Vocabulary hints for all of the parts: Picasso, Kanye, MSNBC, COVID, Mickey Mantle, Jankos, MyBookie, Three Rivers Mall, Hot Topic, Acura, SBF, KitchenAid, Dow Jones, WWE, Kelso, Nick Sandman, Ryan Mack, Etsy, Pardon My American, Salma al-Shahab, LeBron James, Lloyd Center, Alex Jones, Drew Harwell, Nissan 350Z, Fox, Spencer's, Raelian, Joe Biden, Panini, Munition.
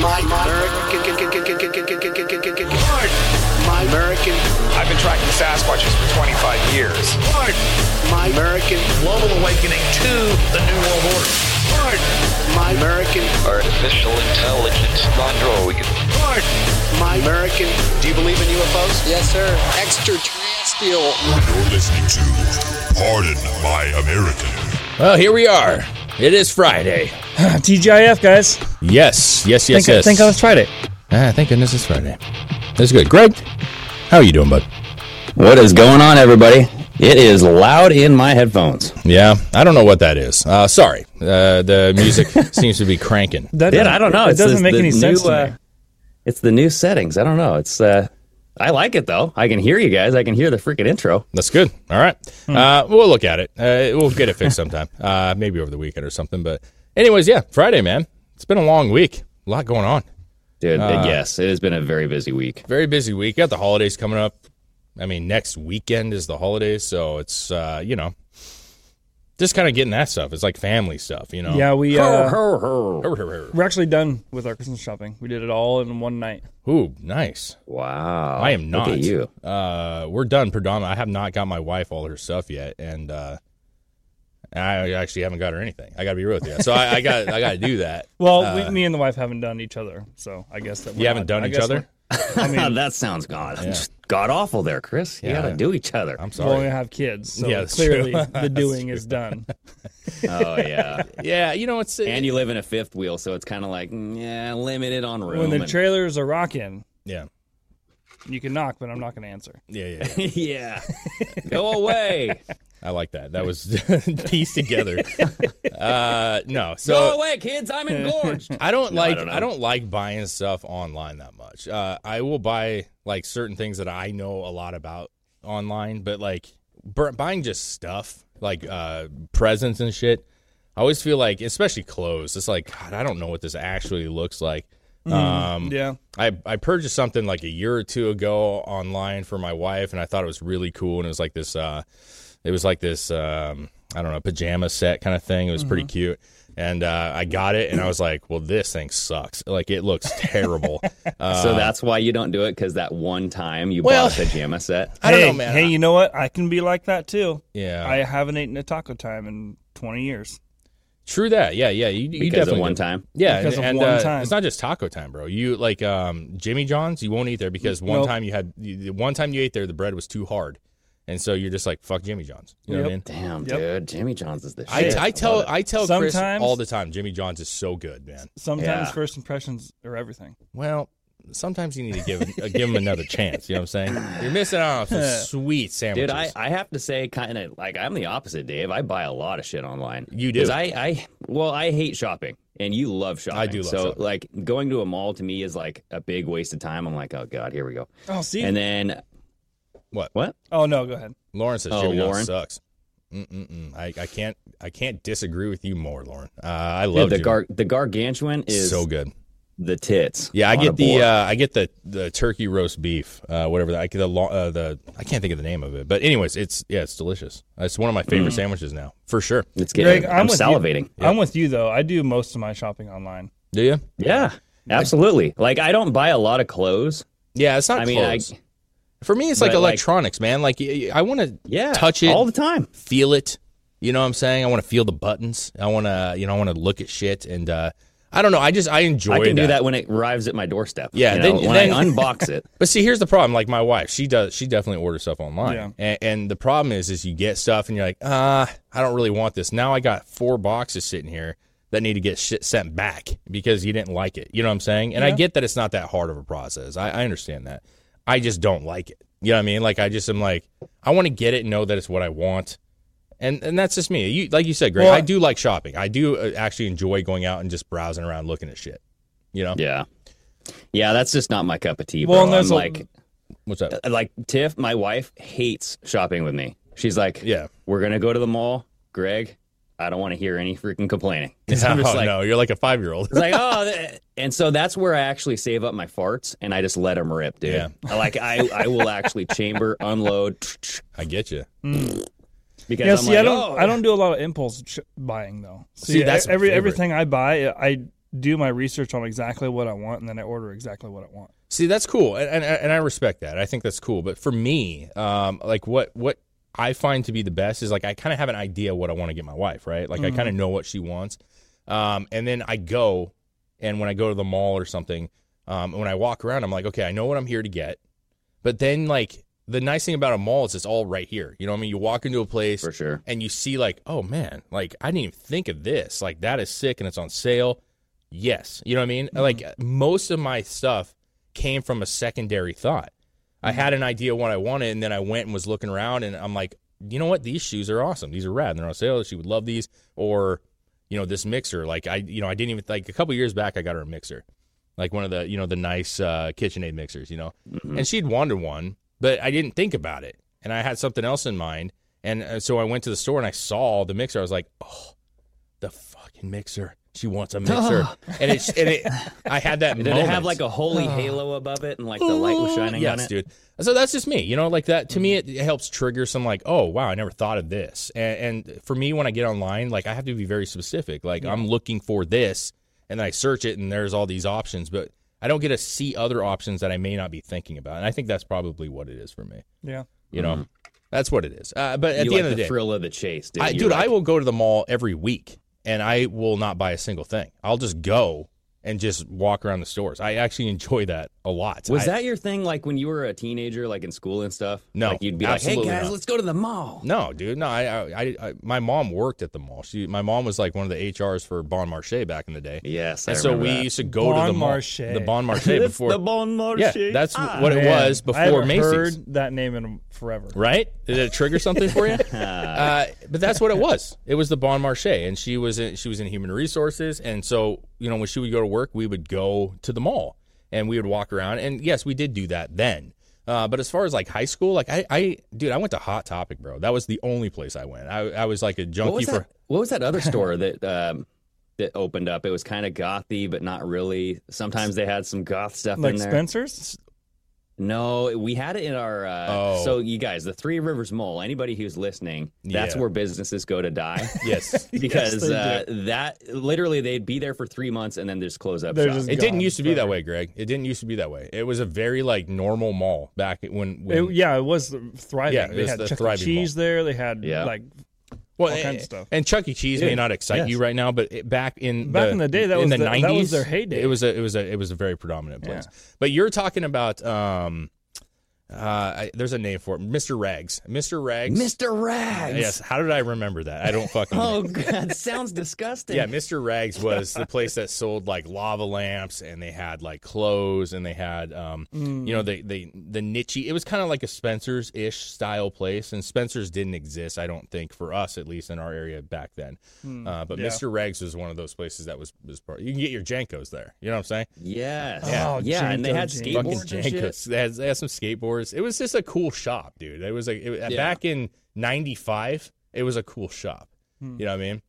My American. I've been tracking Sasquatches for 25 years. Pardon My American. Global awakening to the New World Order. Pardon My American. Artificial intelligence android. Pardon My American. Do you believe in UFOs? Yes, sir. Extraterrestrial. You're listening to Pardon My American. Well, here we are. It is Friday. TGIF, guys. Yes. I think it was Friday. Thank goodness it's Friday. That's good. Greg, how are you doing, bud? What is going on, everybody? It is loud in my headphones. Yeah, I don't know what that is. Sorry. The music seems to be cranking. I don't know. It doesn't make any sense to me. It's the new settings. I don't know. It's... I like it, though. I can hear you guys. I can hear the freaking intro. That's good. All right. We'll look at it. We'll get it fixed sometime. Maybe over the weekend or something. But anyways, yeah, Friday, man. It's been a long week. A lot going on. Dude, yes, it has been a very busy week. Very busy week. Got the holidays coming up. I mean, next weekend is the holidays, so it's, just kind of getting that stuff. It's like family stuff, you know? Yeah, we're actually done with our Christmas shopping. We did it all in one night. Ooh, nice. Wow. I am not. Look at you. We're done predominantly. I have not got my wife all her stuff yet, and I actually haven't got her anything. I got to be real with you. So I got to do that. Well, me and the wife haven't done each other, so I guess that we haven't done each other? I mean, that sounds god awful there, Chris. You gotta do each other. I'm sorry. Well, we have kids, so clearly the doing is done. Oh yeah, yeah. You know, it's and you live in a fifth wheel, so it's kind of like limited on room. When the trailers are rocking, you can knock, but I'm not going to answer. Yeah. Go away. I like that. That was pieced together. No, so go away, kids. I'm engorged. I don't like buying stuff online that much. I will buy like certain things that I know a lot about online, but like buying just stuff like presents and shit. I always feel like, especially clothes. It's like, God, I don't know what this actually looks like. I purchased something like a year or two ago online for my wife, and I thought it was really cool. And it was like this. It was like this, I don't know, pajama set kind of thing. It was pretty cute. And I got it, and I was like, well, this thing sucks. Like, it looks terrible. So that's why you don't do it, because that one time you bought a pajama set? I don't know, man. Hey, you know what? I can be like that, too. Yeah. I haven't eaten a taco time in 20 years. True that. Yeah. You definitely of one time. Yeah. Because and, of one time. It's not just taco time, bro. You, like, Jimmy John's, you won't eat there, because one time you ate there, the bread was too hard. And so you're just like, fuck Jimmy John's. You know what I mean? Damn, dude. Jimmy John's is the shit. I tell Chris all the time, Jimmy John's is so good, man. Sometimes first impressions are everything. Well, sometimes you need to give him another chance. You know what I'm saying? You're missing out on some sweet sandwiches. Dude, I have to say, kind of like, I'm the opposite, Dave. I buy a lot of shit online. You do? Because I hate shopping. And you love shopping. I do love shopping. So, like, going to a mall to me is like a big waste of time. I'm like, oh, God, here we go. Oh, see? And then... What? Oh, no, go ahead. Lauren says Jimmy John's sucks. I can't disagree with you more, Lauren. I love Jimmy. The gargantuan is so good. The tits. Yeah, I get the turkey roast beef, whatever. I can't think of the name of it, but anyways, it's delicious. It's one of my favorite sandwiches now, for sure. It's getting. Greg, I'm salivating. Yeah. I'm with you though. I do most of my shopping online. Do you? Yeah, absolutely. Like I don't buy a lot of clothes. Yeah, it's not. I clothes. Mean, I. For me, it's like electronics, man. Like, I want to touch it. All the time. Feel it. You know what I'm saying? I want to feel the buttons. I want to, I want to look at shit. And I don't know. I enjoy that. I can do that when it arrives at my doorstep. Yeah. Then I unbox it. But see, here's the problem. Like, my wife, she definitely orders stuff online. Yeah. And the problem is you get stuff and you're like, I don't really want this. Now I got 4 boxes sitting here that need to get shit sent back because you didn't like it. You know what I'm saying? And I get that it's not that hard of a process. I understand that. I just don't like it. You know what I mean? Like, I just am like, I want to get it and know that it's what I want. And that's just me. You, like you said, Greg, I do like shopping. I do actually enjoy going out and just browsing around looking at shit, you know? Yeah. Yeah, that's just not my cup of tea, bro. Well, and that's like... What's up? Like, Tiff, my wife, hates shopping with me. She's like, we're going to go to the mall, Greg. I don't want to hear any freaking complaining. No, you're like a 5-year-old. It's like, and so that's where I actually save up my farts, and I just let them rip, dude. Yeah. Like, I will actually chamber, unload. I get you. Because I'm I don't do a lot of impulse buying, though. See, that's everything I buy, I do my research on exactly what I want, and then I order exactly what I want. See, that's cool, and I respect that. I think that's cool. But for me, like what I find to be the best is, like, I kind of have an idea what I want to get my wife, right? Like, I kind of know what she wants. And then I go, and when I go to the mall or something, when I walk around, I'm like, okay, I know what I'm here to get. But then, like, the nice thing about a mall is it's all right here. You know what I mean? You walk into a place for sure, and you see, like, oh, man, like, I didn't even think of this. Like, that is sick, and it's on sale. Yes. You know what I mean? Mm-hmm. Like, most of my stuff came from a secondary thought. I had an idea what I wanted, and then I went and was looking around, and I'm like, you know what? These shoes are awesome. These are rad. And they're on sale. She would love these. Or, you know, this mixer. Like, I didn't even, like, a couple years back, I got her a mixer. Like, one of the, you know, the nice KitchenAid mixers, you know. Mm-hmm. And she'd wanted one, but I didn't think about it. And I had something else in mind. And so I went to the store, and I saw the mixer. I was like, oh, the fucking mixer. She wants a mixer. Oh. And it I had that moment. Did it have like a holy halo above it and like the light was shining on it? Yes, dude. So that's just me. You know, like that, to me, it helps trigger some like, oh, wow, I never thought of this. And for me, when I get online, like I have to be very specific. Like I'm looking for this and then I search it and there's all these options, but I don't get to see other options that I may not be thinking about. And I think that's probably what it is for me. Yeah. You know, that's what it is. But at the end of the day. You like the thrill of the chase, dude. I will go to the mall every week. And I will not buy a single thing. I'll just go and just walk around the stores. I actually enjoy that a lot. Was that your thing, like, when you were a teenager, like, in school and stuff? No. Like, you'd be like, hey, guys, let's go to the mall. No, dude. No, I my mom worked at the mall. My mom was, like, one of the HRs for Bon Marché back in the day. Yes, I remember that. And so we used to go to the mall. The Bon Marché. The Bon Marché. Yeah, that's what it was before Macy's. I haven't heard that name in forever. Right? Did it trigger something for you? But that's what it was. It was the Bon Marché, and she was in human resources, and so, you know, when she would go to work, we would go to the mall and we would walk around. And yes, we did do that then. But as far as like high school, like I went to Hot Topic, bro. That was the only place I went. I was like a junkie for. What was that other store that that opened up? It was kind of gothy, but not really. Sometimes they had some goth stuff like in there. Like Spencer's? No, we had it in our so you guys, the Three Rivers Mall, anybody who's listening, that's where businesses go to die. Yes. Because that literally they'd be there for 3 months and then just close up shop. It didn't used to be that way, Greg. It didn't used to be that way. It was a very like normal mall back when it was thriving. Yeah, they had Chuck E. Cheese there. They had like all kinds of stuff. And Chuck E. Cheese may not excite you right now, but back in the day, that was the 90s, that was their heyday. It was a very predominant place. Yeah. But you're talking about there's a name for it, Mr. Rags. Mr. Rags. Yes. How did I remember that? I don't fucking. Oh God, sounds disgusting. Yeah, Mr. Rags was the place that sold like lava lamps, and they had like clothes, and they had you know, the niche-y. It was kind of like a Spencer's ish style place, and Spencer's didn't exist, I don't think, for us at least in our area back then. But Mr. Rags was one of those places that was part. You can get your Jankos there. You know what I'm saying? Yes. Yeah. Oh, yeah. Janko, and they had skateboards. And shit. They had some skateboards. It was just a cool shop, dude. It was like back in 95, it was a cool shop. You know what I mean?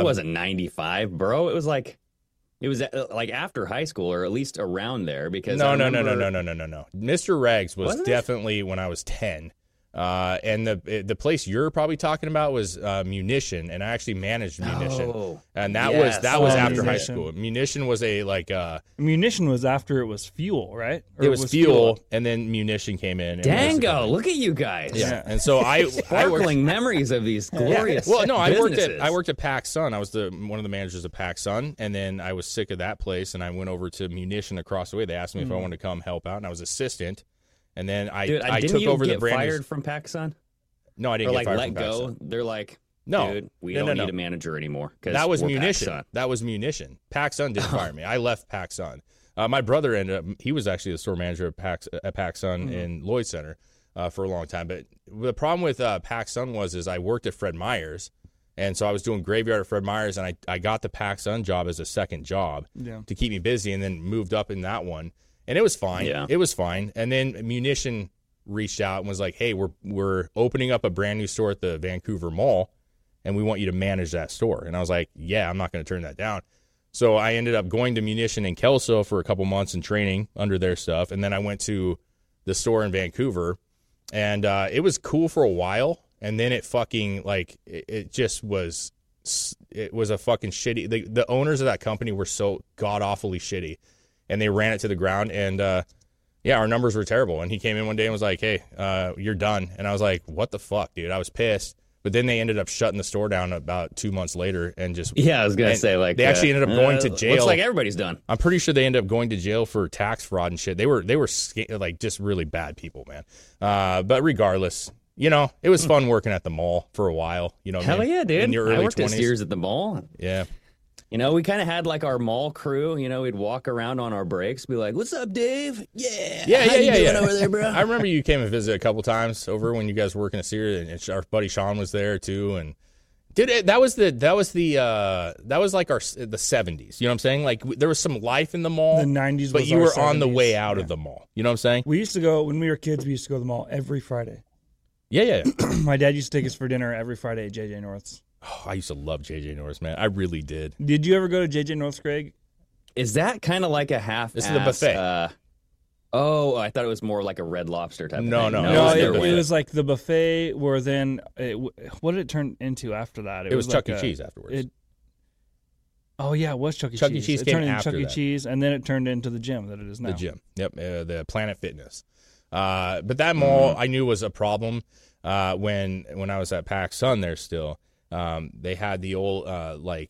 It wasn't 95, bro. It was like after high school, or at least around there. Because no. Mr. Rags was definitely when I was 10. And the place you're probably talking about was Munition, and I actually managed Munition, and that was after high school. Munition was a Munition was after it was Fuel, right? Or it was fuel, and then Munition came in. Dango, look at you guys! Yeah, and so I sparkling memories of these glorious. Yeah. Well, no, I worked at PacSun. I was one of the managers of PacSun, and then I was sick of that place, and I went over to Munition across the way. They asked me if I wanted to come help out, and I was assistant. And then I took over the brand. Did you get fired from PacSun? No, I didn't get fired from PacSun. Or like let go? They're like, dude, we don't need a manager anymore. That was Munition. PacSun didn't fire me. I left PacSun. My brother ended up, he was actually the store manager at PacSun in Lloyd Center for a long time. But the problem with PacSun was I worked at Fred Meyer's. And so I was doing graveyard at Fred Meyer's, and I got the PacSun job as a second job to keep me busy, and then moved up in that one. And it was fine. Yeah. It was fine. And then Munition reached out and was like, hey, we're opening up a brand new store at the Vancouver Mall, and we want you to manage that store. And I was like, yeah, I'm not going to turn that down. So I ended up going to Munition and Kelso for a couple months and training under their stuff. And then I went to the store in Vancouver, and it was cool for a while. And then it fucking, like, it just was it was a fucking shitty. The owners of that company were so god-awfully shitty, and they ran it to the ground. And yeah, our numbers were terrible. And he came in one day and was like, "Hey, you're done." And I was like, "What the fuck, dude?" I was pissed. But then they ended up shutting the store down about 2 months later, and just I was gonna say, like, they actually ended up going to jail. Looks like everybody's done. I'm pretty sure they ended up going to jail for tax fraud and shit. They were like just really bad people, man. But regardless, you know, it was fun working at the mall for a while. You know, yeah, dude. In your early 20s, years at the mall. Yeah. You know, we kind of had like our mall crew. You know, we'd walk around on our breaks, be like, "What's up, Dave? How you doing over there, bro?" I remember you came and visited a couple times over when you guys were working at Sears, and our buddy Sean was there too. And dude, that was like the 70s. You know what I'm saying? Like there was some life in the mall. The 90s, but you were 70s. On the way out of the mall. You know what I'm saying? We used to go when we were kids. We used to go to the mall every Friday. Yeah. My dad used to take us for dinner every Friday at JJ North's. Oh, I used to love JJ North's, man. I really did. Did you ever go to JJ North's, Greg? Is that kind of like a half? This is the buffet. I thought it was more like a Red Lobster type. No, of thing. No, it was like the buffet. Where then, what did it turn into after that? It was Chuck E. Cheese afterwards. It was Chuck E. Cheese. Chuck E. Cheese came after Chuck E. Cheese, and then it turned into the gym that it is now. The gym. Yep, the Planet Fitness. But that mall I knew was a problem when I was at PacSun there still. They had the old, I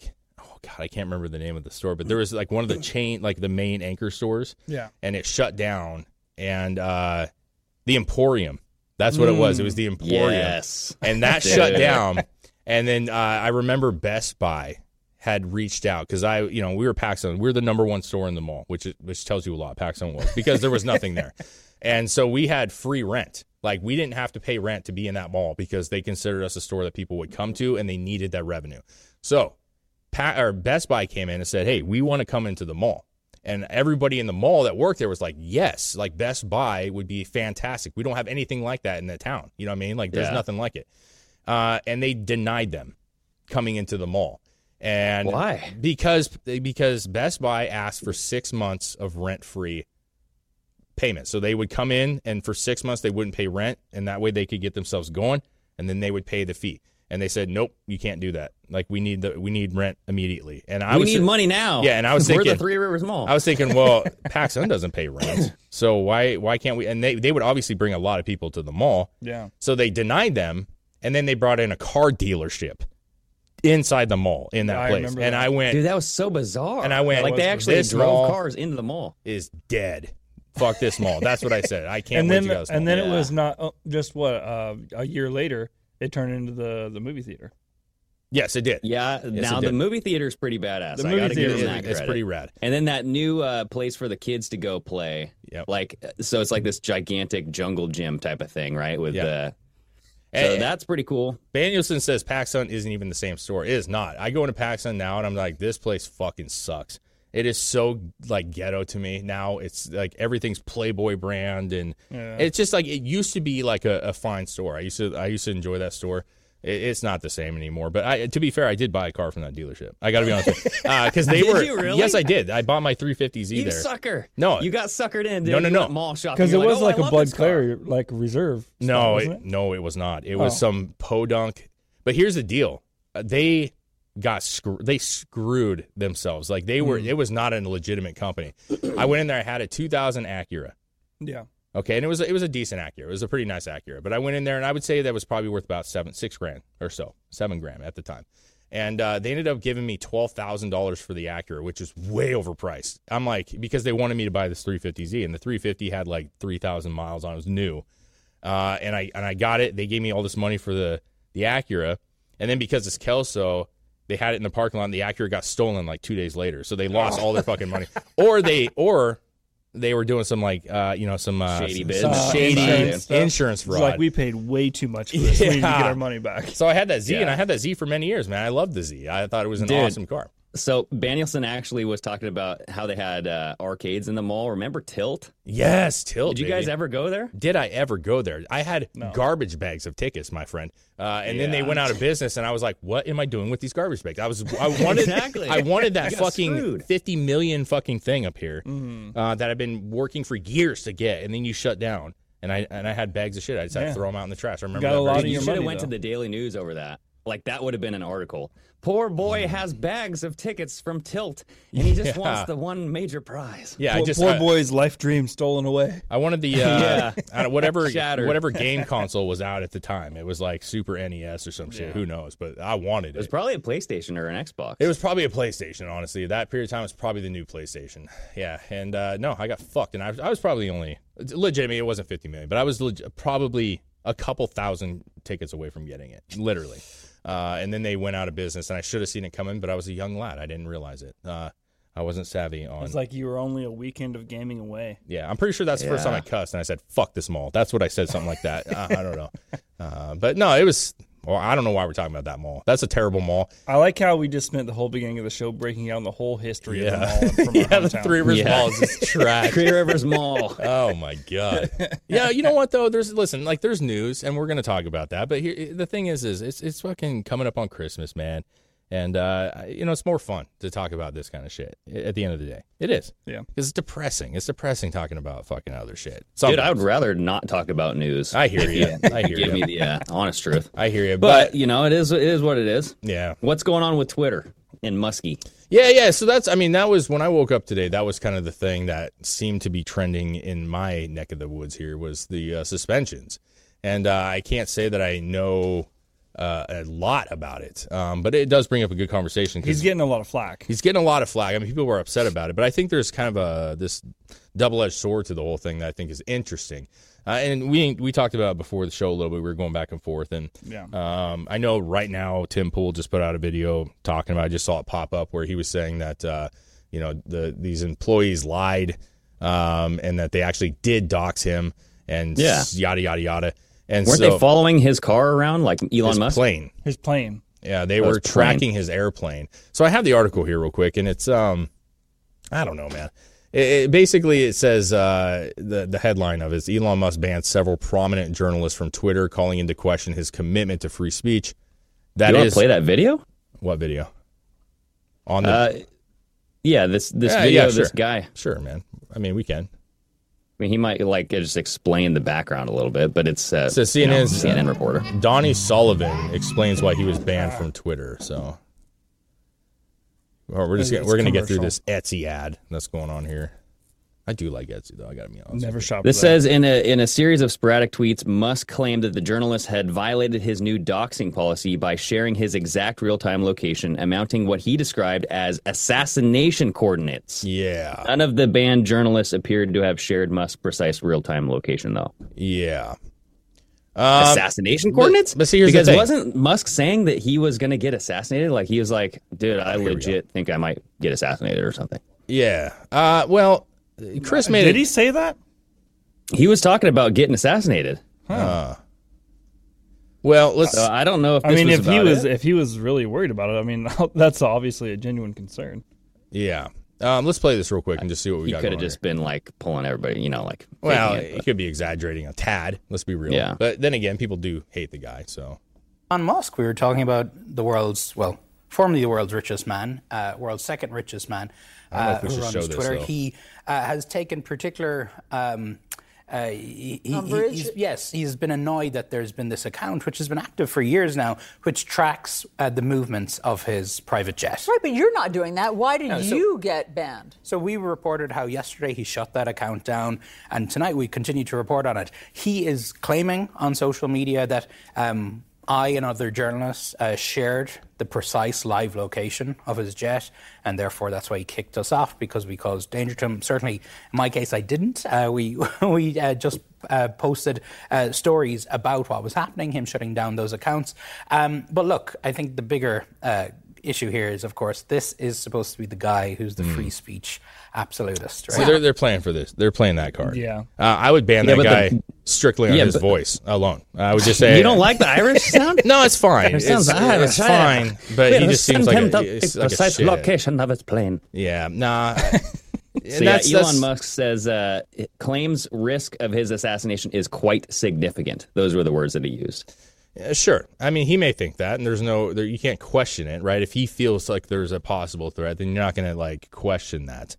can't remember the name of the store, but there was like one of the chain, like the main anchor stores. Yeah. And it shut down. And the Emporium, that's what it was. It was the Emporium. Yes. And that shut down. And then I remember Best Buy had reached out because we were PacSun. We were the number one store in the mall, which tells you a lot. PacSun was because there was nothing there. And so we had free rent. Like, we didn't have to pay rent to be in that mall because they considered us a store that people would come to, and they needed that revenue. So Best Buy came in and said, "Hey, we want to come into the mall." And everybody in the mall that worked there was like, "Yes, like Best Buy would be fantastic. We don't have anything like that in the town." You know what I mean? Like, there's nothing like it. And they denied them coming into the mall. And why? Because Best Buy asked for 6 months of rent-free payment. So they would come in, and for 6 months they wouldn't pay rent, and that way they could get themselves going, and then they would pay the fee. And they said, "Nope, you can't do that. Like, we need rent immediately." And we need money now. Yeah, and I was thinking, we're the Three Rivers Mall. I was thinking, well, PacSun doesn't pay rent, so why can't we? And they would obviously bring a lot of people to the mall. Yeah. So they denied them, and then they brought in a car dealership inside the mall in that place. And I went, dude, that was so bizarre. And I went, like, they actually drove cars into the mall. Is dead. Fuck this mall. That's what I said. I can't wait to go. And then it was not just a year later, it turned into the movie theater. Yes, it did. Yeah. Yes, now the movie theater is pretty badass. The movie theater is pretty rad. And then that new place for the kids to go play. Yep. Like, so it's like this gigantic jungle gym type of thing, right? With so that's pretty cool. Banielson says PacSun isn't even the same store. It is not. I go into PacSun now and I'm like, this place fucking sucks. It is so, like, ghetto to me. Now it's, like, everything's Playboy brand, and it's just, like, it used to be, like, a fine store. I used to enjoy that store. It's not the same anymore. But to be fair, I did buy a car from that dealership. I got to be honest with you. Because they did were. You really? Yes, I did. I bought my 350Z there. You sucker. No. You got suckered in, dude. No. Mall shopping. Because it was, like, a Bud Claire, like, reserve. No, it was not. It was some podunk. But here's the deal. They screwed themselves. Like, they were, it was not a legitimate company. I went in there, I had a 2000 Acura. Yeah. Okay, and it was a decent Acura. It was a pretty nice Acura. But I went in there, and I would say that was probably worth about $7,000 at the time. And they ended up giving me $12,000 for the Acura, which is way overpriced. I'm like, because they wanted me to buy this 350Z, and the 350 had like 3,000 miles on it. It was new. And I got it. They gave me all this money for the Acura. And then because it's Kelso, they had it in the parking lot, and the Acura got stolen like 2 days later. So they lost all their fucking money. Or they were doing some like, shady insurance fraud. It's like, we paid way too much for this. We need to get our money back. So I had that Z, and I had that Z for many years, man. I loved the Z. I thought it was an awesome car. So Banielson actually was talking about how they had arcades in the mall. Remember Tilt? Yes, Tilt. Did you guys ever go there? Did I ever go there? I had garbage bags of tickets, my friend. Then they went out of business, and I was like, "What am I doing with these garbage bags?" I wanted that fucking screwed. 50 million fucking thing up here that I've been working for years to get, and then you shut down, and I had bags of shit. I just had to throw them out in the trash. I remember. You should have went to the Daily News over that. Like, that would have been an article. Poor boy has bags of tickets from Tilt, and he just wants the one major prize. Yeah, poor boy's life dream stolen away. I wanted the I don't, whatever game console was out at the time. It was like Super NES or some shit. Yeah. Who knows? But I wanted it. It was probably a PlayStation or an Xbox. It was probably a PlayStation. Honestly, that period of time was probably the new PlayStation. Yeah, and no, I got fucked, and I was probably only legitimately it wasn't 50 million, but I was probably a couple thousand tickets away from getting it, literally. And then they went out of business, and I should have seen it coming, but I was a young lad. I didn't realize it. I wasn't savvy on... It's like you were only a weekend of gaming away. Yeah, I'm pretty sure that's the first time I cussed, and I said, fuck this mall. That's what I said, something like that. I don't know. But no, it was... Well, I don't know why we're talking about that mall. That's a terrible mall. I like how we just spent the whole beginning of the show breaking down the whole history of the mall. From our hometown. The Three Rivers Mall is just trash. Three Rivers Mall. Oh, my God. Yeah, you know what, though? There's news, and we're going to talk about that. But here, the thing is it's fucking coming up on Christmas, man. And, it's more fun to talk about this kind of shit at the end of the day. It is. Yeah. Because it's depressing. It's depressing talking about fucking other shit. Sometimes. Dude, I would rather not talk about news. I hear you. I hear you. Give me the honest truth. I hear you. But, you know, it is what it is. Yeah. What's going on with Twitter and Muskie? Yeah. So that was when I woke up today. That was kind of the thing that seemed to be trending in my neck of the woods here was the suspensions. And I can't say that I know... a lot about it, but it does bring up a good conversation. He's getting a lot of flack. I mean, people were upset about it, but I think there's kind of this double-edged sword to the whole thing that I think is interesting. And we talked about it before the show a little bit. We were going back and forth, and I know right now Tim Pool just put out a video talking about. I just saw it pop up where he was saying that these employees lied, and that they actually did dox him, and yada yada yada. And Weren't they following his car around like Elon Musk? His plane. Yeah, they were tracking his airplane. So I have the article here real quick, and it's, I don't know, man. It says, the headline of it is Elon Musk bans several prominent journalists from Twitter, calling into question his commitment to free speech. You want to play that video? What video? On the... this video, sure. This guy. Sure, man. I mean, we can. I mean, he might just explain the background a little bit, but it's so CNN reporter Donie O'Sullivan explains why he was banned from Twitter. So we're going to get through this Etsy ad that's going on here. I do like Etsy though. I got to be honest. Never shop. This says in a series of sporadic tweets, Musk claimed that the journalist had violated his new doxing policy by sharing his exact real-time location, amounting what he described as assassination coordinates. Yeah. None of the banned journalists appeared to have shared Musk's precise real-time location, though. Yeah. Assassination coordinates? But see, because wasn't Musk saying that he was going to get assassinated? Like he was like, dude, I legit think I might get assassinated or something. Yeah. Well. Chris made Did he say that? He was talking about getting assassinated. Huh. Well, let's. So I don't know if. This I mean, was if about he was, it. If he was really worried about it, I mean, that's obviously a genuine concern. Yeah. Let's play this real quick and just see what we got. He could have just been like pulling everybody, like. Well, he could be exaggerating a tad. Let's be real. Yeah. But then again, people do hate the guy. So. On Musk, we were talking about the world's formerly the world's richest man, world's second richest man, who runs Twitter. This, he has taken particular... he's been annoyed that there's been this account, which has been active for years now, which tracks the movements of his private jet. Right, but you're not doing that. Why did you get banned? So we reported how yesterday he shut that account down, and tonight we continue to report on it. He is claiming on social media that... I and other journalists shared the precise live location of his jet, and therefore that's why he kicked us off, because we caused danger to him. Certainly, in my case, I didn't. We just posted stories about what was happening, him shutting down those accounts. But look, I think the bigger issue here is, of course, this is supposed to be the guy who's the free speech absolutist. Right? So they're playing for this. They're playing that card. Yeah. I would ban that guy strictly on his voice alone. I would just say... You don't like the Irish sound? No, it's fine. It's fine, but he just seems like a precise location of his plane. Yeah, nah... So Elon Musk says claims risk of his assassination is quite significant. Those were the words that he used. Yeah, sure. I mean, he may think that, and you can't question it, right? If he feels like there's a possible threat, then you're not going to question that.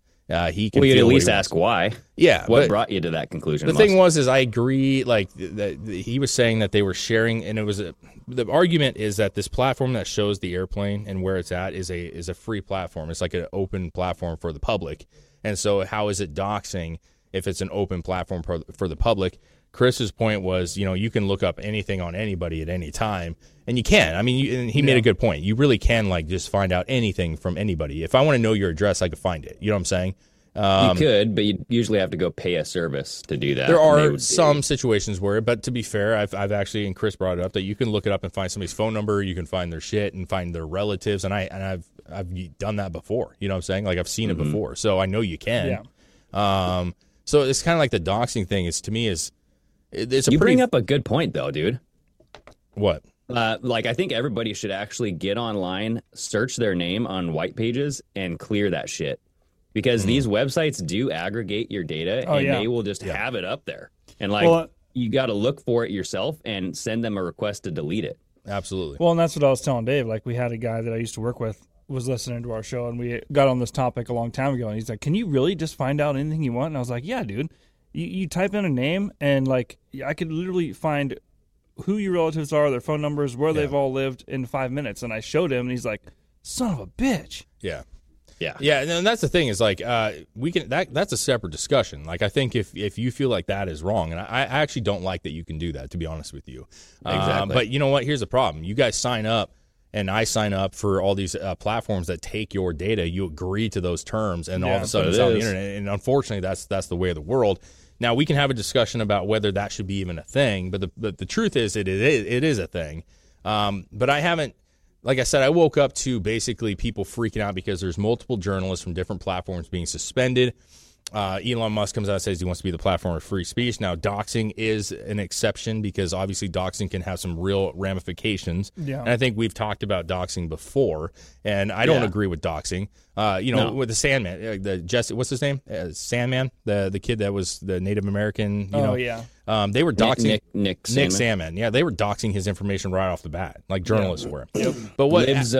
He can. Well, you'd at least ask why. Yeah. What brought you to that conclusion? The thing was, is I agree. Like he was saying that they were sharing, and it was the argument is that this platform that shows the airplane and where it's at is a free platform. It's like an open platform for the public, and so how is it doxing if it's an open platform for the public? Chris's point was, you know, you can look up anything on anybody at any time, and you can. I mean, and he made a good point. You really can, like, just find out anything from anybody. If I want to know your address, I could find it. You know what I'm saying? You could, but you usually have to go pay a service to do that. There are some situations where, but to be fair, I've actually, and Chris brought it up, that you can look it up and find somebody's phone number. You can find their shit and find their relatives, and I've done that before. You know what I'm saying? Like, I've seen it before, so I know you can. Yeah. So it's kind of like the doxing thing is, to me, is... You bring up a good point, though, dude. What? I think everybody should actually get online, search their name on white pages, and clear that shit. Because these websites do aggregate your data, they will just have it up there. And, you got to look for it yourself and send them a request to delete it. Absolutely. Well, and that's what I was telling Dave. Like, we had a guy that I used to work with was listening to our show, and we got on this topic a long time ago. And he's like, can you really just find out anything you want? And I was like, yeah, dude. You type in a name, and, like, I could literally find who your relatives are, their phone numbers, where they've all lived in 5 minutes. And I showed him, and he's like, son of a bitch. Yeah. Yeah. Yeah, and that's the thing is, like, we can that's a separate discussion. Like, I think if you feel like that is wrong, and I actually don't like that you can do that, to be honest with you. Exactly. But you know what? Here's the problem. You guys sign up, and I sign up for all these platforms that take your data. You agree to those terms, and all of a sudden it's on the internet. And unfortunately, that's the way of the world. Now, we can have a discussion about whether that should be even a thing, but the truth is it is a thing. But I haven't, like I said, I woke up to basically people freaking out because there's multiple journalists from different platforms being suspended. Elon Musk comes out and says he wants to be the platform of free speech. Now, doxing is an exception because obviously doxing can have some real ramifications. Yeah. And I think we've talked about doxing before, and I don't agree with doxing. With the Sandman, what's his name? Sandman, the kid that was the Native American. They were doxing Nick Sandman. Sandman. Yeah, they were doxing his information right off the bat, like journalists were. Yep. But what libs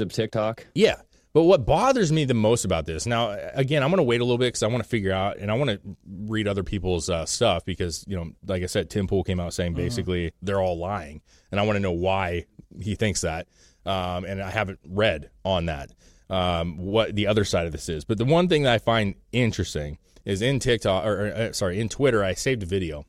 of TikTok? Yeah. But what bothers me the most about this, now, again, I'm going to wait a little bit because I want to figure out, and I want to read other people's stuff because, you know, like I said, Tim Pool came out saying basically they're all lying, and I want to know why he thinks that, and I haven't read on that what the other side of this is. But the one thing that I find interesting is in Twitter, I saved a video,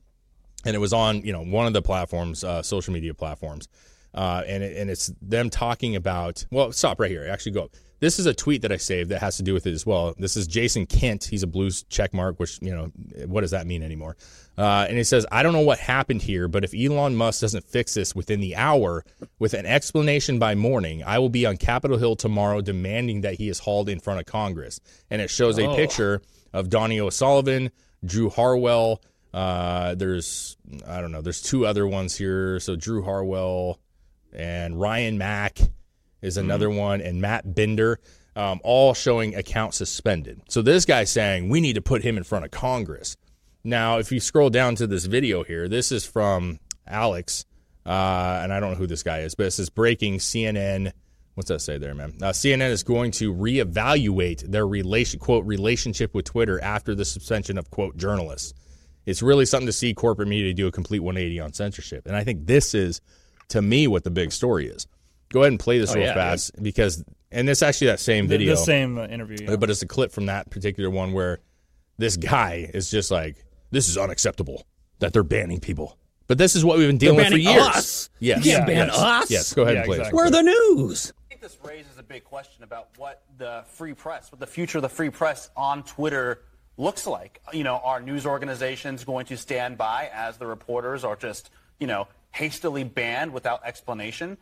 and it was on, you know, one of the platforms, social media platforms, and it's them talking about, well, stop right here, actually go up. This is a tweet that I saved that has to do with it as well. This is Jason Kent. He's a Blues checkmark, which, you know, what does that mean anymore? And he says, I don't know what happened here, but if Elon Musk doesn't fix this within the hour with an explanation by morning, I will be on Capitol Hill tomorrow demanding that he is hauled in front of Congress. And it shows a picture of Donnie O'Sullivan, Drew Harwell. There's two other ones here. So Drew Harwell and Ryan Mack is another one, and Matt Bender, all showing accounts suspended. So this guy's saying, we need to put him in front of Congress. Now, if you scroll down to this video here, this is from Alex, and I don't know who this guy is, but it says, breaking CNN, what's that say there, man? CNN is going to reevaluate their relationship with Twitter after the suspension of, quote, journalists. It's really something to see corporate media do a complete 180 on censorship. And I think this is, to me, what the big story is. Go ahead and play this real fast because, and it's actually that same video. The same interview. Yeah. But it's a clip from that particular one where this guy is just like, this is unacceptable that they're banning people. But this is what we've been dealing with for years. Us. Yes. You can't ban us. Yes, go ahead and play exactly. We're the news. I think this raises a big question about what the free press, what the future of the free press on Twitter looks like. You know, are news organizations going to stand by as the reporters are just, you know, hastily banned without explanation?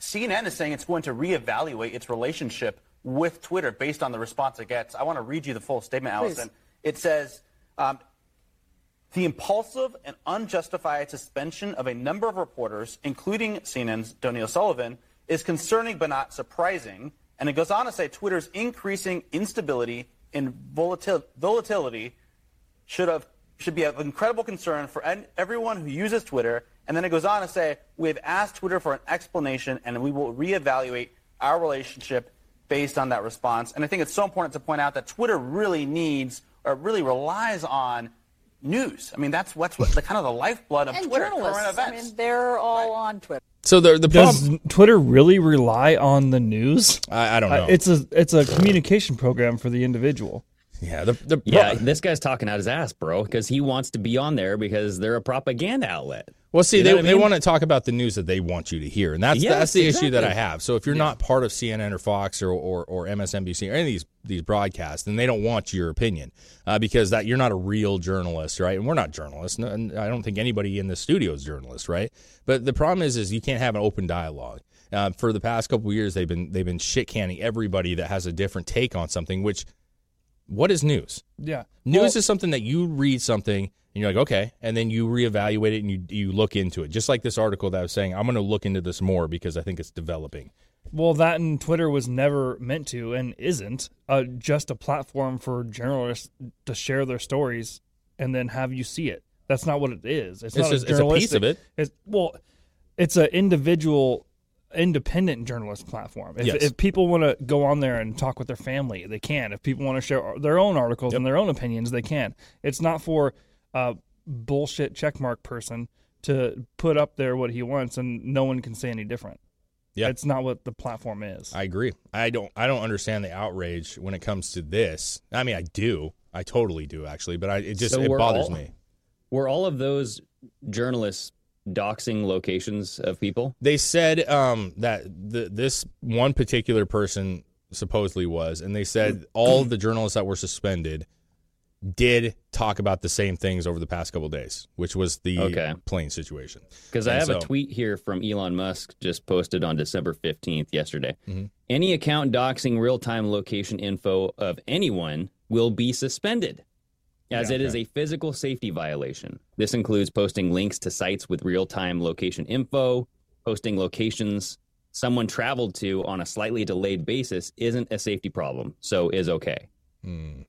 CNN is saying it's going to reevaluate its relationship with Twitter based on the response it gets. I want to read you the full statement, Allison. Please. It says, the impulsive and unjustified suspension of a number of reporters, including CNN's Donie O'Sullivan, is concerning but not surprising. And it goes on to say Twitter's increasing instability and volatility should be of incredible concern for everyone who uses Twitter. And then it goes on to say, we've asked Twitter for an explanation, and we will reevaluate our relationship based on that response. And I think it's so important to point out that Twitter really needs, or really relies on, news. I mean, that's what the kind of the lifeblood of and Twitter. Current events. I mean, they're all on Twitter. So the problem, does Twitter really rely on the news? I don't know. It's a communication program for the individual. Yeah, this guy's talking out his ass, bro, because he wants to be on there because they're a propaganda outlet. Well, see, they want to talk about the news that they want you to hear, and that's the issue that I have. So if you're not part of CNN or Fox or MSNBC or any of these broadcasts, then they don't want your opinion because that you're not a real journalist, right? And we're not journalists, and I don't think anybody in the studio is journalist, right? But the problem is you can't have an open dialogue. For the past couple of years, they've been shit canning everybody that has a different take on something, which. What is news? Yeah. News is something that you read something and you're like, okay, and then you reevaluate it and you look into it. Just like this article that I was saying, I'm going to look into this more because I think it's developing. Well, that and Twitter was never meant to and isn't just a platform for journalists to share their stories and then have you see it. That's not what it is. It's a piece of it. It's an individual independent journalist platform. If people want to go on there and talk with their family, they can. If people want to share their own articles and their own opinions, they can. It's not for a bullshit checkmark person to put up there what he wants and no one can say any different. Yeah, it's not what the platform is. I agree. I don't understand the outrage when it comes to this. I mean, I do. I totally do, actually, but it bothers me. Were all of those journalists doxing locations of people? They said that this one particular person supposedly was, and they said all the journalists that were suspended did talk about the same things over the past couple of days, which was the plane situation. Because I have a tweet here from Elon Musk just posted on December 15th yesterday. Mm-hmm. Any account doxing real-time location info of anyone will be suspended. As it is a physical safety violation. This includes posting links to sites with real-time location info, posting locations someone traveled to on a slightly delayed basis isn't a safety problem, so is okay. Mm.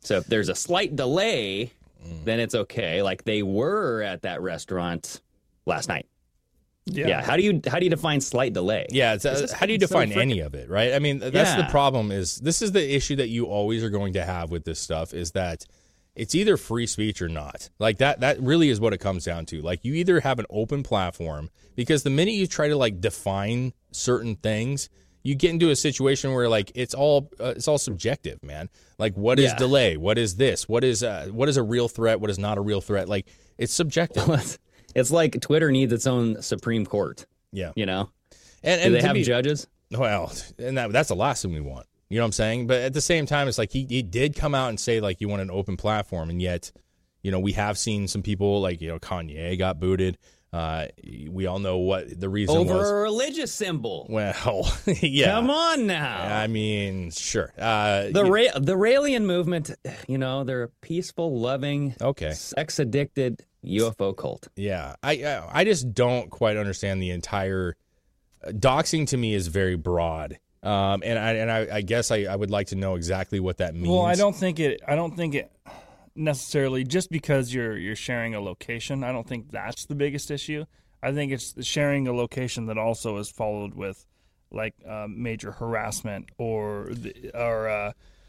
So if there's a slight delay, then it's okay. Like they were at that restaurant last night. Yeah. How do you define slight delay? Yeah. How do you define any of it, right? I mean, that's the problem is this is the issue that you always are going to have with this stuff is that it's either free speech or not. Like that really is what it comes down to. Like you either have an open platform because the minute you try to like define certain things, you get into a situation where like it's all subjective, man. Like what is delay? What is this? What is a real threat? What is not a real threat? Like it's subjective. Well, it's like Twitter needs its own Supreme Court. Yeah, you know. And do they have judges? Well, and that's the last thing we want. You know what I'm saying? But at the same time, it's like he did come out and say, like, you want an open platform. And yet, you know, we have seen some people like, you know, Kanye got booted. We all know what the reason was. Over a religious symbol. Well, yeah. Come on now. I mean, sure. The Raelian movement, you know, they're a peaceful, loving, sex-addicted UFO cult. Yeah. I just don't quite understand the entire... Doxing to me is very broad. And I guess I would like to know exactly what that means. Well, I don't think it necessarily just because you're sharing a location. I don't think that's the biggest issue. I think it's sharing a location that also is followed with like major harassment or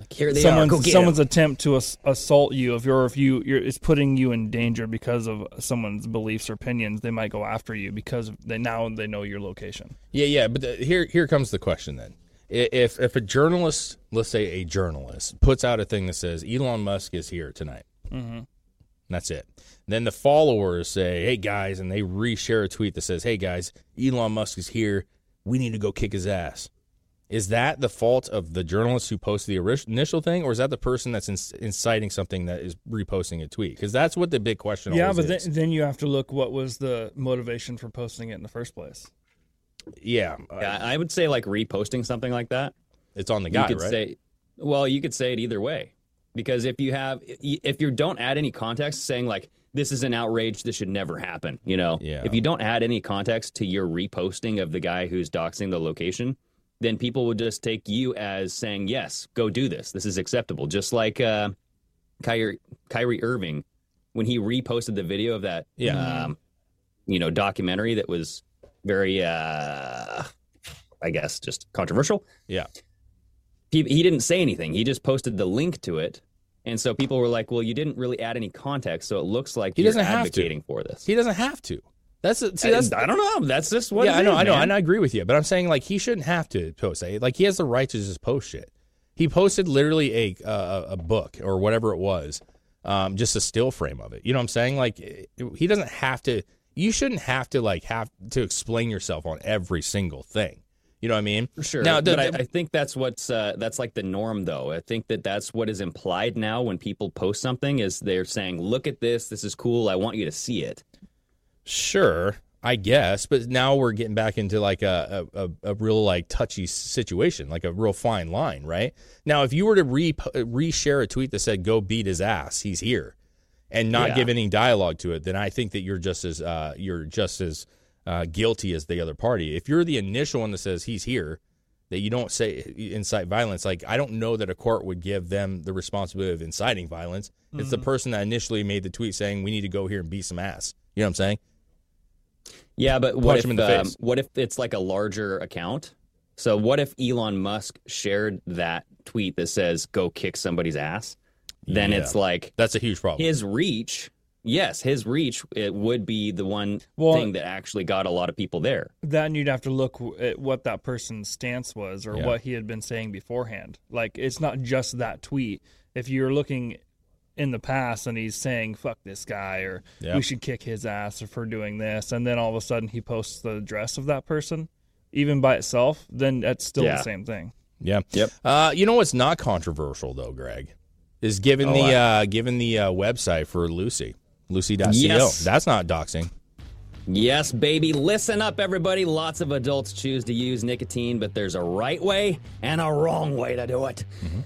here they someone's attempt to assault you if it's putting you in danger because of someone's beliefs or opinions. They might go after you because they know your location. Yeah. But here comes the question then. If a journalist, let's say a journalist, puts out a thing that says Elon Musk is here tonight, mm-hmm. that's it. Then the followers say, hey, guys, and they reshare a tweet that says, hey, guys, Elon Musk is here. We need to go kick his ass. Is that the fault of the journalist who posted the initial thing, or is that the person that's inciting something that is reposting a tweet? Because that's what the big question always is. Yeah, but then you have to look what was the motivation for posting it in the first place. Yeah, I would say like reposting something like that. It's on the guy, right? You could say it either way. Because if you don't add any context saying like, this is an outrage, this should never happen, you know? Yeah. If you don't add any context to your reposting of the guy who's doxing the location, then people would just take you as saying, yes, go do this. This is acceptable. Just like Kyrie Irving, when he reposted the video of that documentary that was very, I guess, just controversial. Yeah. He didn't say anything. He just posted the link to it. And so people were like, well, you didn't really add any context, so it looks like you're advocating for this. He doesn't have to. That's I don't know. That's just what it is. I know. And I agree with you. But I'm saying, like, he shouldn't have to post. Like, he has the right to just post shit. He posted literally a book or whatever it was, just a still frame of it. You know what I'm saying? Like, he doesn't have to. You shouldn't have to, like, have to explain yourself on every single thing. You know what I mean? Sure. Now, but I think that's what's that's like the norm, though. I think that's what is implied now when people post something is they're saying, "Look at this. This is cool. I want you to see it." Sure, I guess. But now we're getting back into like a real like touchy situation, like a real fine line, right? Now, if you were to reshare a tweet that said, "Go beat his ass. He's here," and not give any dialogue to it, then I think that you're just as guilty as the other party. If you're the initial one that says he's here, that you don't say incite violence, like I don't know that a court would give them the responsibility of inciting violence. Mm-hmm. It's the person that initially made the tweet saying we need to go here and beat some ass. You know what I'm saying? Yeah, but what if it's like a larger account? So what if Elon Musk shared that tweet that says go kick somebody's ass? Then it's like that's a huge problem. His reach. Yes, his reach, it would be the one thing that actually got a lot of people there. Then you'd have to look at what that person's stance was or what he had been saying beforehand. Like, it's not just that tweet. If you're looking in the past and he's saying, fuck this guy, or we should kick his ass for doing this, and then all of a sudden he posts the address of that person, even by itself, then that's still the same thing. Yeah. Yep. You know what's not controversial, though, Greg, is giving the website for Lucy. Lucy.co. Yes. That's not doxing. Yes, baby. Listen up, everybody. Lots of adults choose to use nicotine, but there's a right way and a wrong way to do it. Mm-hmm.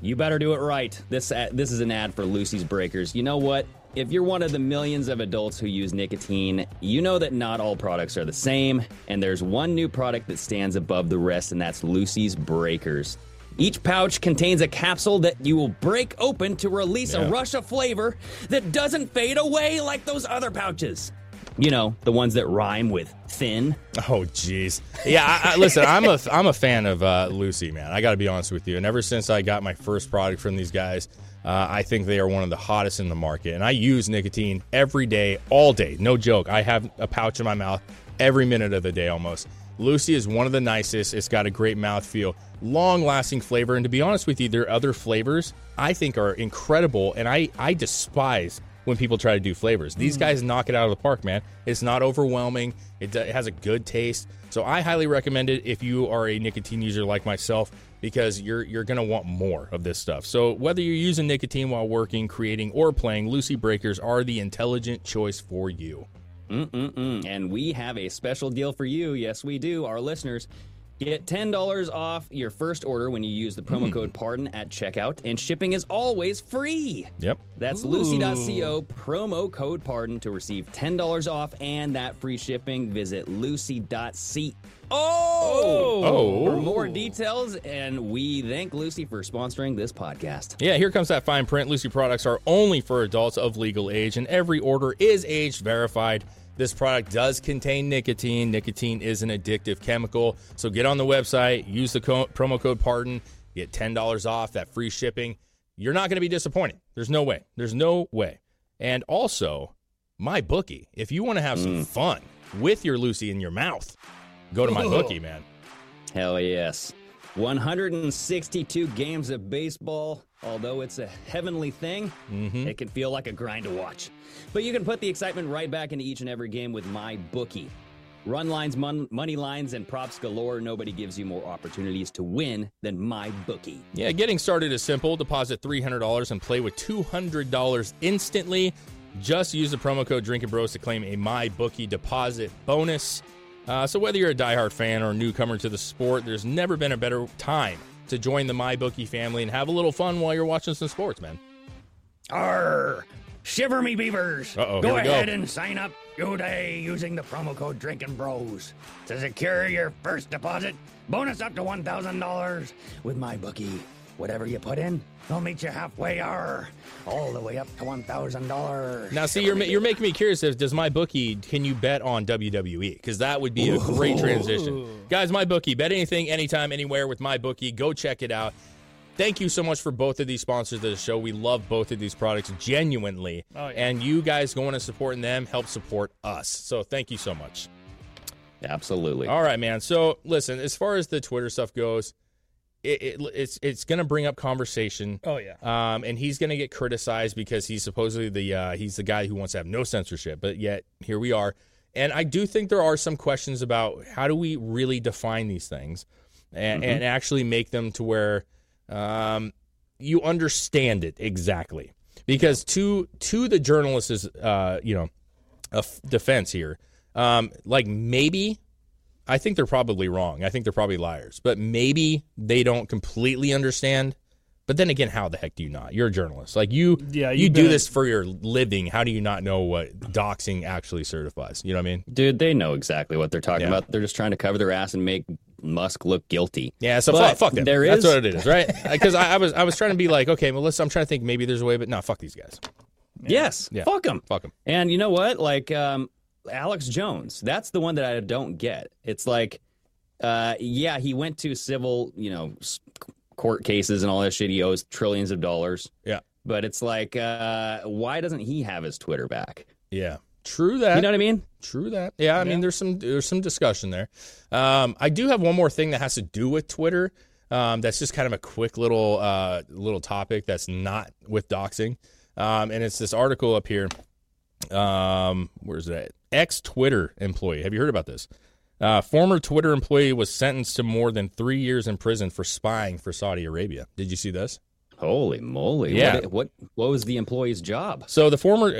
You better do it right. This is an ad for Lucy's Breakers. You know what? If you're one of the millions of adults who use nicotine, you know that not all products are the same, and there's one new product that stands above the rest, and that's Lucy's Breakers. Each pouch contains a capsule that you will break open to release a rush of flavor that doesn't fade away like those other pouches. You know, the ones that rhyme with thin. Oh, jeez. Yeah, listen, I'm a fan of Lucy, man. I got to be honest with you. And ever since I got my first product from these guys, I think they are one of the hottest in the market. And I use nicotine every day, all day. No joke. I have a pouch in my mouth every minute of the day almost. Lucy is one of the nicest. It's got a great mouthfeel, long-lasting flavor. And to be honest with you, their other flavors I think are incredible. And I despise when people try to do flavors. These guys knock it out of the park, man. It's not overwhelming. It has a good taste. So I highly recommend it if you are a nicotine user like myself, because you're going to want more of this stuff. So whether you're using nicotine while working, creating, or playing, Lucy Breakers are the intelligent choice for you. And we have a special deal for you. Yes, we do. Our listeners get $10 off your first order when you use the promo code PARDON at checkout, and shipping is always free. Yep. That's Lucy.co, promo code PARDON to receive $10 off and that free shipping. Visit Lucy.co for more details, and we thank Lucy for sponsoring this podcast. Yeah, here comes that fine print. Lucy products are only for adults of legal age, and every order is age verified. This product does contain nicotine. Nicotine is an addictive chemical. So get on the website, use the promo code PARDON, get $10 off, that free shipping. You're not going to be disappointed. There's no way. There's no way. And also, MyBookie. If you want to have some fun with your Lucy in your mouth, go to MyBookie, man. Hell yes. 162 games of baseball. Although it's a heavenly thing, it can feel like a grind to watch. But you can put the excitement right back into each and every game with MyBookie. Run lines, money lines, and props galore. Nobody gives you more opportunities to win than MyBookie. Yeah, getting started is simple. Deposit $300 and play with $200 instantly. Just use the promo code Drinking Bros to claim a MyBookie deposit bonus. So whether you're a diehard fan or a newcomer to the sport, there's never been a better time to join the MyBookie family and have a little fun while you're watching some sports, man. Arr! Shiver me beavers! Go ahead and sign up today using the promo code Drinking Bros to secure your first deposit bonus up to $1,000 with MyBookie. Whatever you put in, they'll meet you halfway, all the way up to $1,000. Now, see, you're making me curious. If does MyBookie, can you bet on WWE? Because that would be a great transition. Guys, MyBookie, bet anything, anytime, anywhere with MyBookie. Go check it out. Thank you so much for both of these sponsors of the show. We love both of these products genuinely. Oh, yeah. And you guys going and supporting them help support us. So thank you so much. Absolutely. All right, man. So listen, as far as the Twitter stuff goes, it's going to bring up conversation. Oh, yeah. And he's going to get criticized because he's supposedly he's the guy who wants to have no censorship. But yet here we are. And I do think there are some questions about how do we really define these things and actually make them to where you understand it exactly, because to the journalist's defense here, like maybe I think they're probably wrong. I think they're probably liars, but maybe they don't completely understand. But then again, how the heck do you not? You're a journalist, like you do this for your living. How do you not know what doxing actually certifies? You know what I mean? Dude, they know exactly what they're talking about. They're just trying to cover their ass and make Musk look guilty. Yeah, so fuck them. That's what it is, right? Because I was trying to be like, okay, well, I'm trying to think maybe there's a way, but no, fuck these guys. Yeah. Yes, yeah. Fuck them. Fuck them. And you know what? Like Alex Jones, that's the one that I don't get. It's like, yeah, he went to civil, court cases and all that shit. He owes trillions of dollars. Yeah. But it's like, why doesn't he have his Twitter back? Yeah. True that. You know what I mean? True that. Yeah, I mean, there's some discussion there. I do have one more thing that has to do with Twitter. That's just kind of a quick little topic that's not with doxing. And it's this article up here. Where's that? Ex-Twitter employee. Have you heard about this? Former Twitter employee was sentenced to more than 3 years in prison for spying for Saudi Arabia. Did you see this? Holy moly. Yeah. What was the employee's job? So the former...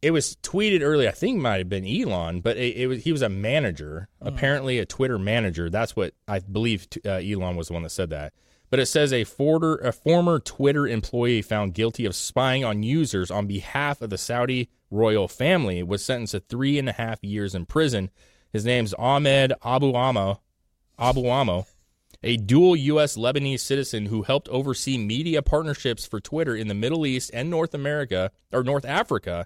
It was tweeted early. I think it might have been Elon, but he was a manager, apparently a Twitter manager. That's what I believe Elon was the one that said that. But it says a former Twitter employee found guilty of spying on users on behalf of the Saudi royal family was sentenced to 3.5 years in prison. His name's Ahmed Abu Amo, a dual U.S.-Lebanese citizen who helped oversee media partnerships for Twitter in the Middle East and North Africa,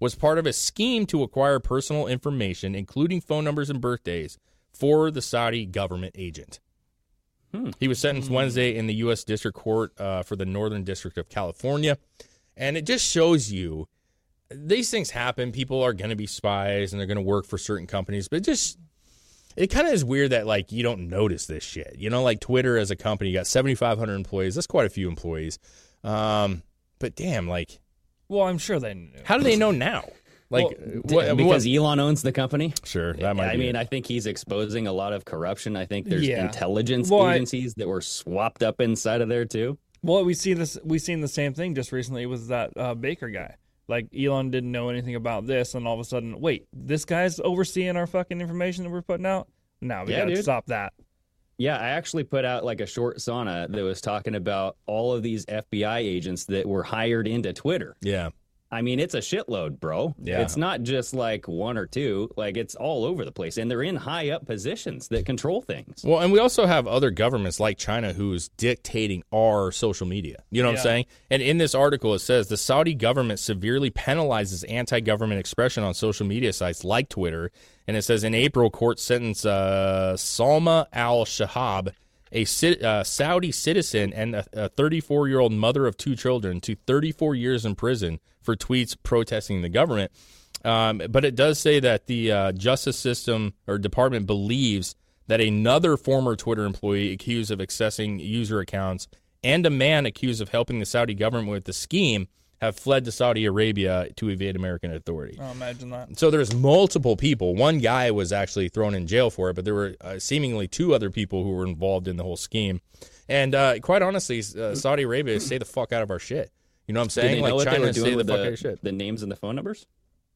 was part of a scheme to acquire personal information, including phone numbers and birthdays, for the Saudi government agent. He was sentenced Wednesday in the U.S. District Court for the Northern District of California. And it just shows you, these things happen. People are going to be spies, and they're going to work for certain companies. But it kind of is weird that, like, you don't notice this shit. You know, like Twitter as a company, you got 7,500 employees. That's quite a few employees. But damn, like... Well, I'm sure they knew. How do they know now? Like, because Elon owns the company? Sure, that might be. I mean, I think he's exposing a lot of corruption. I think there's intelligence agencies that were swapped up inside of there, too. Well, we've seen the same thing just recently with that Baker guy. Like, Elon didn't know anything about this, and all of a sudden, wait, this guy's overseeing our fucking information that we're putting out? No, we got to stop that. Yeah, I actually put out like a short sauna that was talking about all of these FBI agents that were hired into Twitter. Yeah. I mean, it's a shitload, bro. Yeah. It's not just like one or two. Like, it's all over the place. And they're in high up positions that control things. Well, and we also have other governments like China who's dictating our social media. You know what I'm saying? And in this article, it says the Saudi government severely penalizes anti-government expression on social media sites like Twitter. And it says in April, court sentenced Salma al-Shahab, a Saudi citizen and a 34-year-old mother of two children, to 34 years in prison for tweets protesting the government. But it does say that the justice system or department believes that another former Twitter employee accused of accessing user accounts and a man accused of helping the Saudi government with the scheme have fled to Saudi Arabia to evade American authority. Oh, imagine that. So there's multiple people. One guy was actually thrown in jail for it, but there were seemingly two other people who were involved in the whole scheme. And quite honestly, Saudi Arabia stay the fuck out of our shit. You know what I'm saying? Did they know like what China stay the fuck out of shit. The names and the phone numbers?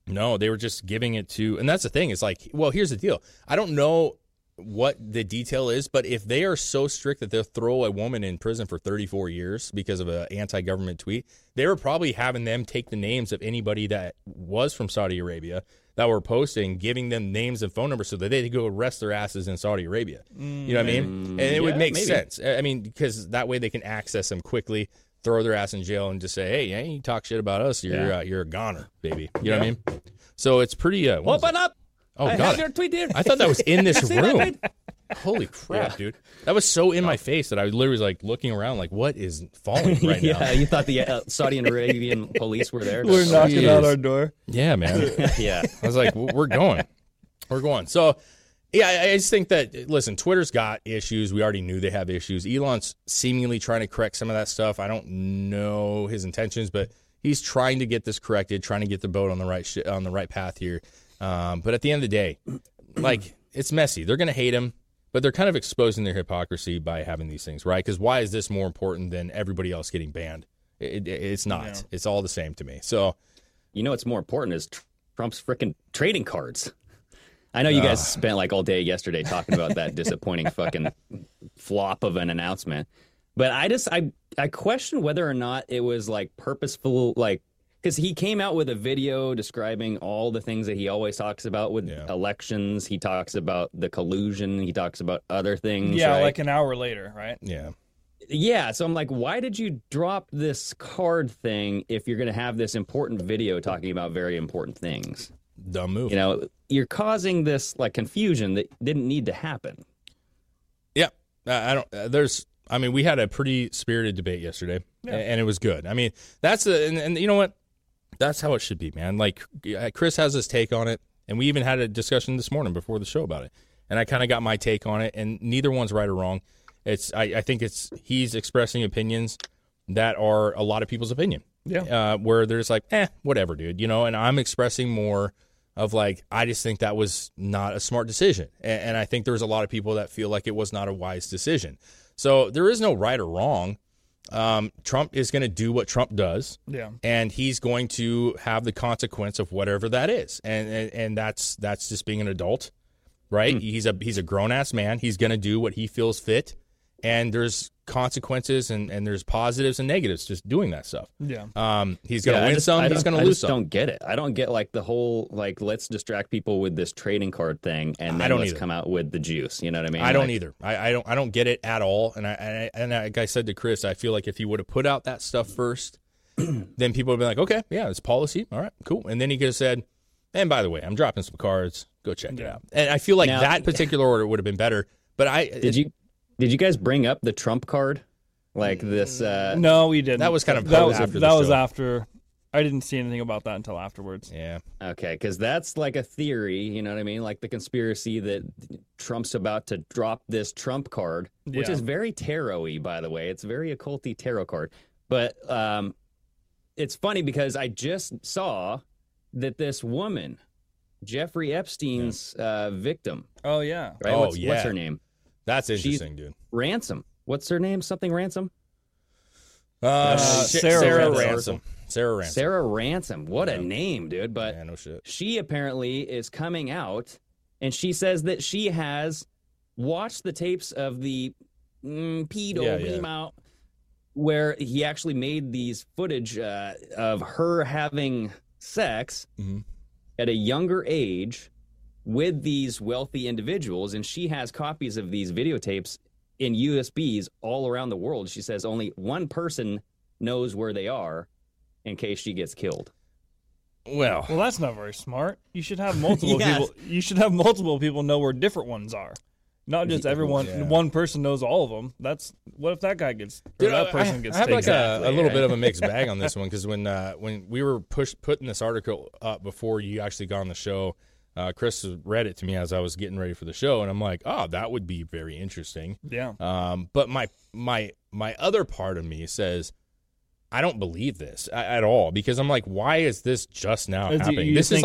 No, they were just giving it to. And that's the thing. It's like, well, here's the deal. I don't know what the detail is, but if they are so strict that they'll throw a woman in prison for 34 years because of an anti-government tweet, they were probably having them take the names of anybody that was from Saudi Arabia that were posting, giving them names and phone numbers so that they could go arrest their asses in Saudi Arabia. You know what I mean? And it would make sense. I mean, because that way they can access them quickly, throw their ass in jail, and just say, hey, yeah, you talk shit about us, you're a goner, baby. You know what I mean? So it's pretty... Open up! Oh, I have your tweet here. I thought that was in this room. Holy crap, dude. That was so in my face that I was literally like looking around like, what is falling right now? Yeah, you thought the Saudi Arabian police were there. We're knocking out our door. Yeah, man. I was like, we're going. We're going. So, yeah, I just think that, listen, Twitter's got issues. We already knew they have issues. Elon's seemingly trying to correct some of that stuff. I don't know his intentions, but he's trying to get this corrected, trying to get the boat on the right on the right path here. But at the end of the day, like, it's messy. They're going to hate him, but they're kind of exposing their hypocrisy by having these things, right? Because why is this more important than everybody else getting banned? It's not. Yeah. It's all the same to me. So, you know what's more important is Trump's freaking trading cards. I know you guys spent, like, all day yesterday talking about that disappointing fucking flop of an announcement. But I question whether or not it was, like, purposeful, like, because he came out with a video describing all the things that he always talks about with elections. He talks about the collusion. He talks about other things. Yeah, right? Like an hour later, right? Yeah. Yeah, so I'm like, why did you drop this card thing if you're going to have this important video talking about very important things? Dumb move. You know, you're causing this, like, confusion that didn't need to happen. Yeah. I don't... I mean, we had a pretty spirited debate yesterday, and it was good. I mean, that's... And you know what? That's how it should be, man. Like, Chris has his take on it, and we even had a discussion this morning before the show about it. And I kind of got my take on it, and neither one's right or wrong. It's I think it's he's expressing opinions that are a lot of people's opinion. Yeah. Where they're just like, whatever, dude, you know. And I'm expressing more of like, I just think that was not a smart decision, and I think there's a lot of people that feel like it was not a wise decision. So there is no right or wrong. Trump is going to do what Trump does, and he's going to have the consequence of whatever that is, and that's just being an adult, right? He's a grown ass man. He's going to do what he feels fit, and there's consequences and there's positives and negatives just doing that stuff. He's going to win some. He's going to lose some. I don't get it. I don't get like the whole like let's distract people with this trading card thing, and then let's come out with the juice. You know what I mean? I don't either. I don't get it at all. And I like I said to Chris, I feel like if he would have put out that stuff first, then people would be like, okay, yeah, it's policy. All right, cool. And then he could have said, and by the way, I'm dropping some cards. Go check it out. And I feel like now, that particular order would have been better. But Did you guys bring up the Trump card? Like this? No, we didn't. That was kind of after. I didn't see anything about that until afterwards. Yeah. Okay, because that's like a theory, you know what I mean? Like the conspiracy that Trump's about to drop this Trump card, which is very tarot-y, by the way. It's very occulty tarot card. But it's funny because I just saw that this woman, Jeffrey Epstein's victim. Oh, yeah. Right? What's her name? That's interesting, dude. Ransom. What's her name? Something Ransom? Sarah Ransom. Sarah Ransom. Sarah Ransom. What a name, dude. But no shit. She apparently is coming out, and she says that she has watched the tapes of the pedo beam out where he actually made these footage of her having sex at a younger age with these wealthy individuals, and she has copies of these videotapes in USBs all around the world. She says only one person knows where they are in case she gets killed. Well, that's not very smart. You should have multiple people. You should have multiple people know where different ones are. Not just everyone. Yeah. One person knows all of them. That's what if that guy gets that person gets. I have like a little bit of a mixed bag on this one because when we were putting this article up before you actually got on the show, Chris read it to me as I was getting ready for the show, and I'm like, oh, that would be very interesting. Yeah. But my other part of me says, I don't believe this at all because I'm like, why is this just now happening? Are you thinking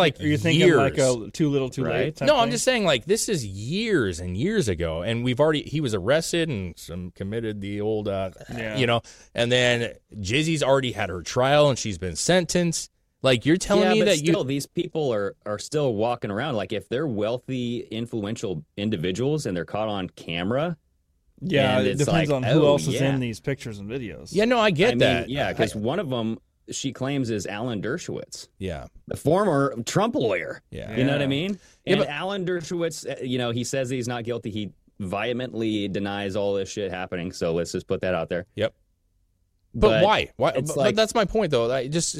like a too little, too late? No, I'm just saying like this is years and years ago, and he was arrested and committed the old, and then Jizzy's already had her trial and she's been sentenced. Like, you're telling me that still, these people are still walking around. Like, if they're wealthy, influential individuals and they're caught on camera. Yeah, it depends on who else is in these pictures and videos. Yeah, no, I get that. Mean, yeah, because one of them, she claims, is Alan Dershowitz. Yeah. The former Trump lawyer. Yeah. You know what I mean? Yeah, and Alan Dershowitz, you know, he says that he's not guilty. He vehemently denies all this shit happening. So let's just put that out there. Yep. But why? But that's my point, though. I just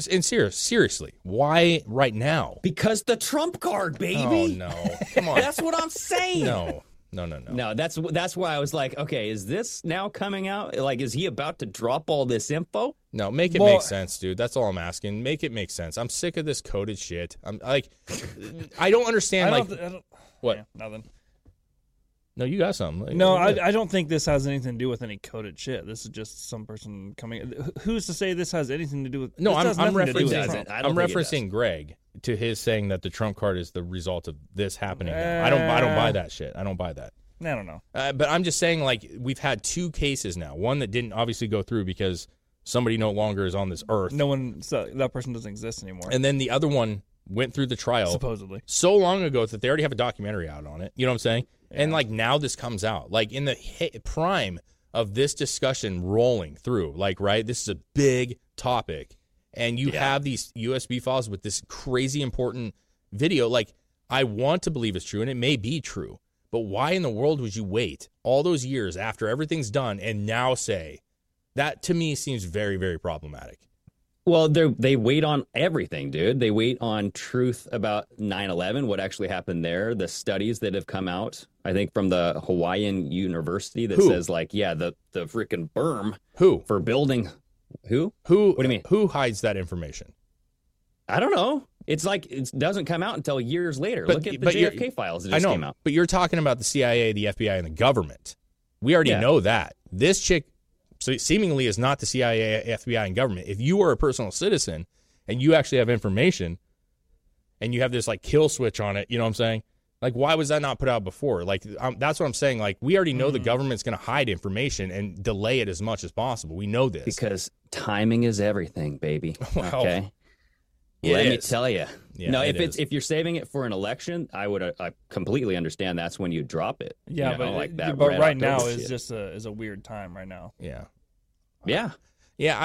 seriously, why right now? Because the Trump card, baby. Oh, no. Come on. That's what I'm saying. No. No, that's why I was like, okay, is this now coming out? Like, is he about to drop all this info? No, make it make sense, dude. That's all I'm asking. Make it make sense. I'm sick of this coded shit. I'm like, I don't understand. What? Yeah, nothing. No, you got something. Like, no, I don't think this has anything to do with any coded shit. This is just some person coming. Who's to say this has anything to do with? No, I'm referencing. I'm referencing Greg to his saying that the Trump card is the result of this happening. I don't buy that shit. I don't buy that. I don't know. But I'm just saying, like, we've had two cases now. One that didn't obviously go through because somebody no longer is on this earth. So that person doesn't exist anymore. And then the other one went through the trial supposedly so long ago that they already have a documentary out on it. You know what I'm saying? Yeah. And, like, now this comes out. Like, in the prime of this discussion rolling through, like, right, this is a big topic. And you have these USB files with this crazy important video. Like, I want to believe it's true, and it may be true. But why in the world would you wait all those years after everything's done and now say? That, to me, seems very, very problematic. Well, they wait on everything, dude. They wait on truth about 9/11, what actually happened there, the studies that have come out, I think, from the Hawaiian University that says, like, the freaking berm for building. Who? What do you mean? Who hides that information? I don't know. It's like it doesn't come out until years later. But, look at the JFK files that just came out. But you're talking about the CIA, the FBI, and the government. We already know that. This chick... So it seemingly is not the CIA, FBI, and government. If you are a personal citizen and you actually have information and you have this, like, kill switch on it, you know what I'm saying? Like, why was that not put out before? Like, that's what I'm saying. Like, we already know the government's going to hide information and delay it as much as possible. We know this. Because timing is everything, baby. Wow. Okay? Let me tell you. Yeah, no, if you're saving it for an election, I completely understand that's when you drop it. Yeah, you know, but right now is just a weird time right now. Yeah, yeah, yeah.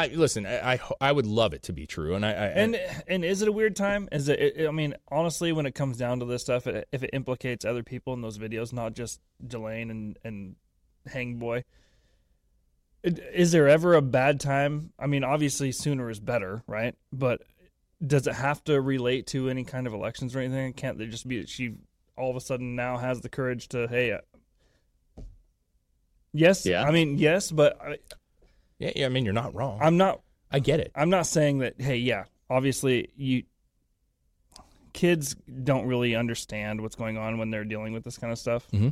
I would love it to be true, and and is it a weird time? Is it? I mean, honestly, when it comes down to this stuff, if it implicates other people in those videos, not just Delane and Hangboy, is there ever a bad time? I mean, obviously, sooner is better, right? But does it have to relate to any kind of elections or anything? Can't there just be that she all of a sudden now has the courage to, hey, yes, yeah. I mean, yes, but... I mean, you're not wrong. I'm not... I get it. I'm not saying that, hey, yeah, obviously, kids don't really understand what's going on when they're dealing with this kind of stuff. Mm-hmm.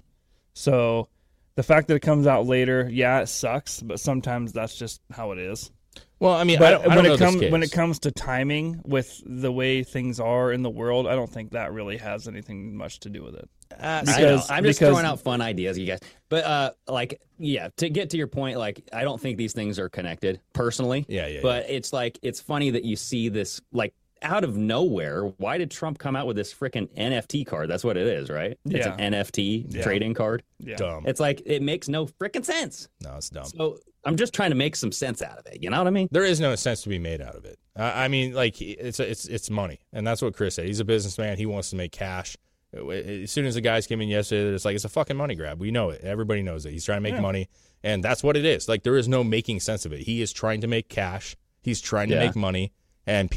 So the fact that it comes out later, yeah, it sucks, but sometimes that's just how it is. Well, I mean, but when it comes to timing with the way things are in the world, I don't think that really has anything much to do with it. I'm just throwing out fun ideas, you guys. But, to get to your point, like, I don't think these things are connected personally. Yeah. But it's like, it's funny that you see this, like, out of nowhere. Why did Trump come out with this freaking NFT card? That's what it is, right? It's an NFT trading card. Yeah. Dumb. It's like, it makes no freaking sense. No, it's dumb. So I'm just trying to make some sense out of it. You know what I mean? There is no sense to be made out of it. I mean, like, it's money. And that's what Chris said. He's a businessman. He wants to make cash. As soon as the guys came in yesterday, it's like, it's a fucking money grab. We know it. Everybody knows it. He's trying to make money. And that's what it is. Like, there is no making sense of it. He is trying to make cash. He's trying to make money. And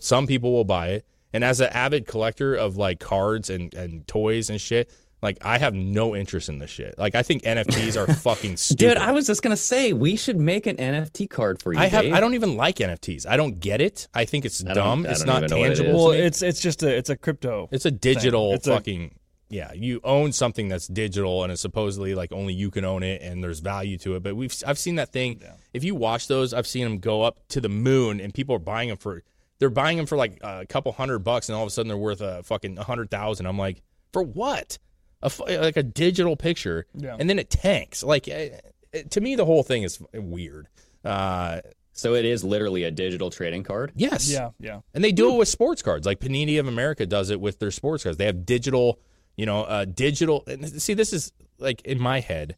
some people will buy it. And as an avid collector of, like, cards and toys and shit, like, I have no interest in this shit. Like, I think NFTs are fucking stupid. Dude, I was just going to say, we should make an NFT card for you, Dave. I don't even like NFTs. I don't get it. I think it's dumb. It's not tangible. Well, it's just a crypto. It's a digital thing. You own something that's digital, and it's supposedly, like, only you can own it, and there's value to it. But I've seen that thing. Yeah. If you watch those, I've seen them go up to the moon, and people are buying them for like a couple $100s, and all of a sudden they're worth a fucking 100,000. I'm like, for what? Like a digital picture, and then it tanks. Like, to me, the whole thing is weird. So it is literally a digital trading card? Yes. Yeah, yeah. And they do it with sports cards. Like Panini of America does it with their sports cards. They have digital, you know, digital. And see, this is like in my head.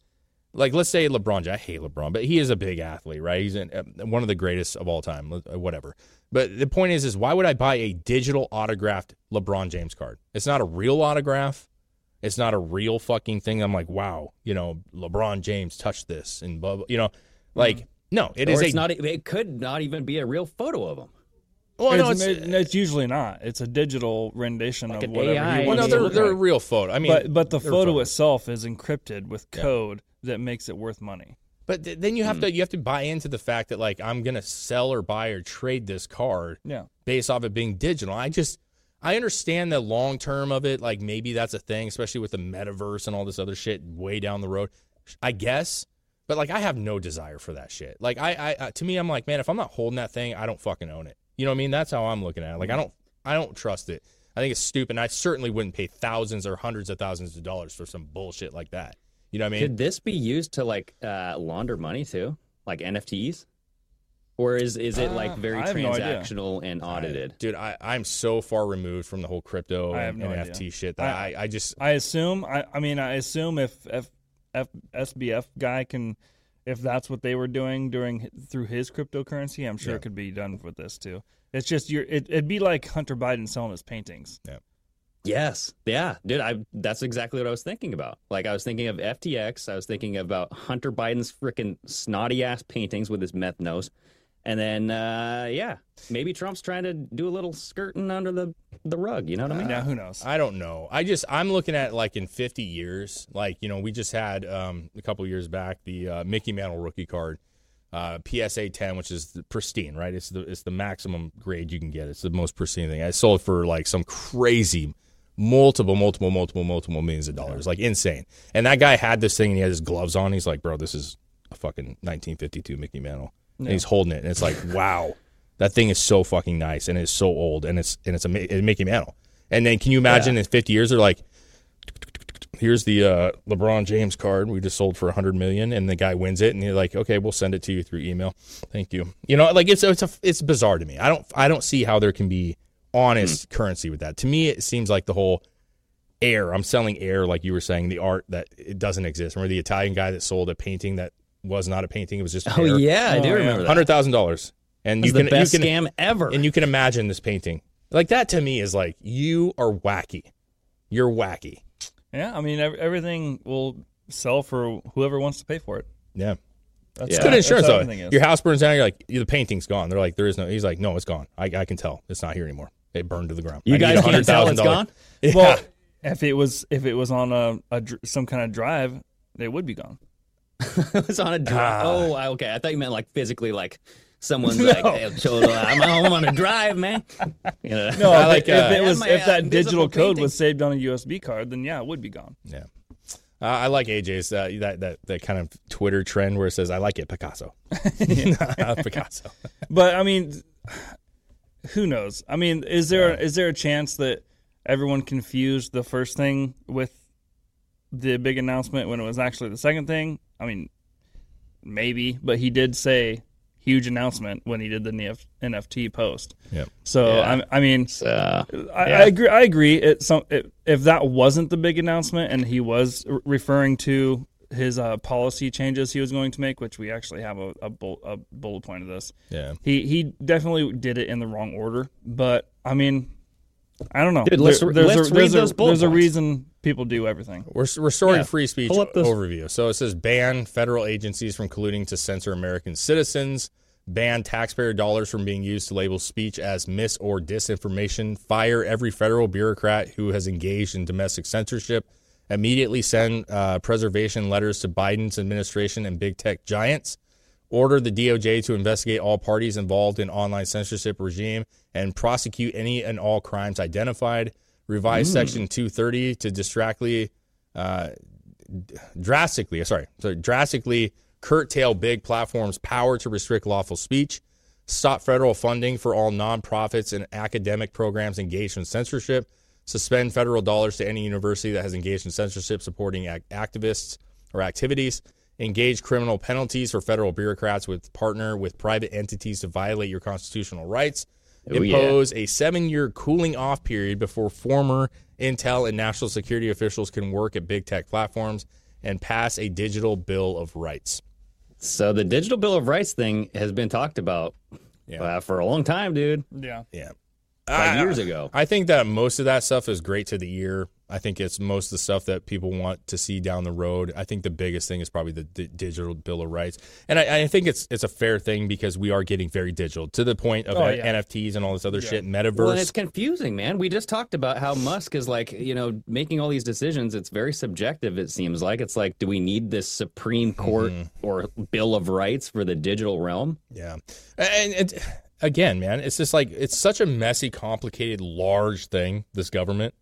Like, let's say LeBron James. I hate LeBron, but he is a big athlete, right? He's one of the greatest of all time, whatever. But the point is why would I buy a digital autographed LeBron James card? It's not a real autograph. It's not a real fucking thing. I'm like, wow, you know, LeBron James touched this and blah, blah, you know, like, no, it is not. It could not even be a real photo of him. Well, it's usually not. It's a digital rendition like of whatever. AI. Well, no, they're a real photo. I mean, but the photo itself is encrypted with code that makes it worth money. But then you have to buy into the fact that like I'm gonna sell or buy or trade this card based off it being digital. I understand the long term of it. Like maybe that's a thing, especially with the metaverse and all this other shit way down the road. I guess. But, like, I have no desire for that shit. Like, I to me, I'm like, man, if I'm not holding that thing, I don't fucking own it. You know what I mean? That's how I'm looking at it. Like, I don't trust it. I think it's stupid. And I certainly wouldn't pay thousands or hundreds of thousands of dollars for some bullshit like that. You know what I mean? Could this be used to, like, launder money, too? Like NFTs? Or is it, like, very transactional and audited? Dude, I'm so far removed from the whole crypto and NFT shit that I just... I assume if SBF guy can, if that's what they were doing through his cryptocurrency, I'm sure it could be done with this too. It's just it'd be like Hunter Biden selling his paintings. Yeah. Yes. Yeah, dude. That's exactly what I was thinking about. Like I was thinking of FTX. I was thinking about Hunter Biden's freaking snotty ass paintings with his meth nose, and then maybe Trump's trying to do a little skirting under the rug, you know what I mean? Yeah, who knows? I don't know. I'm looking at, like, in 50 years, like, you know, we just had a couple years back the Mickey Mantle rookie card, PSA 10, which is pristine, right? It's the maximum grade you can get. It's the most pristine thing. I sold for, like, some crazy multiple millions of dollars, like insane. And that guy had this thing, and he had his gloves on. He's like, bro, this is a fucking 1952 Mickey Mantle. Yeah. And he's holding it, and it's like, wow. That thing is so fucking nice, and it's so old, and it's a Mickey Mantle. And then can you imagine in 50 years they're like, here's the LeBron James card we just sold for $100 million, and the guy wins it, and you're like, okay, we'll send it to you through email. Thank you. You know, like it's bizarre to me. I don't see how there can be honest currency with that. To me, it seems like the whole air. I'm selling air, like you were saying, the art that it doesn't exist. Remember the Italian guy that sold a painting that was not a painting; it was just air. Oh yeah, I do remember that. $100,000. And that's the best scam ever. And you can imagine this painting. Like, that to me is like, you are wacky. You're wacky. Yeah, I mean, everything will sell for whoever wants to pay for it. Yeah. That's good insurance, though. Your house burns down, you're like, the painting's gone. They're like, there is no. He's like, no, it's gone. I can tell. It's not here anymore. It burned to the ground. You guys can't tell it's gone? Yeah. Well, if it was on some kind of drive, it would be gone. It's on a drive. Oh, okay. I thought you meant like physically, like... Someone's like, hey, total, I'm home on a drive, man. You know? No, like if that digital code was saved on a USB card, then it would be gone. Yeah, I like AJ's that kind of Twitter trend where it says, "I like it, Picasso." Picasso. But I mean, who knows? I mean, is there a chance that everyone confused the first thing with the big announcement when it was actually the second thing? I mean, maybe, but he did say. Huge announcement when he did the NFT post. Yep. So yeah. I mean, I agree. I agree. If that wasn't the big announcement and he was referring to his policy changes he was going to make, which we actually have a bullet point of this. Yeah. He definitely did it in the wrong order. But I mean, I don't know. Dude, there's a reason people do everything. We're restoring free speech overview. So it says ban federal agencies from colluding to censor American citizens, ban taxpayer dollars from being used to label speech as mis or disinformation, fire every federal bureaucrat who has engaged in domestic censorship, immediately send preservation letters to Biden's administration and big tech giants, order the DOJ to investigate all parties involved in online censorship regime and prosecute any and all crimes identified. Revise Section 230 to drastically curtail big platforms' power to restrict lawful speech. Stop federal funding for all nonprofits and academic programs engaged in censorship. Suspend federal dollars to any university that has engaged in censorship supporting activists or activities. engage criminal penalties for federal bureaucrats with partner with private entities to violate your constitutional rights, impose a 7-year cooling-off period before former intel and national security officials can work at big tech platforms, and pass a digital bill of rights. So the digital bill of rights thing has been talked about for a long time, dude. Yeah. Like years ago. I think that most of that stuff is great to the ear. I think it's most of the stuff that people want to see down the road. I think the biggest thing is probably the digital bill of rights. And I think it's a fair thing because we are getting very digital to the point of NFTs and all this other shit, metaverse. Well, and it's confusing, man. We just talked about how Musk is like, you know, making all these decisions. It's very subjective, it seems like. It's like, do we need this Supreme Court or Bill of Rights for the digital realm? Yeah. And it's, again, man, it's just like, it's such a messy, complicated, large thing, this government,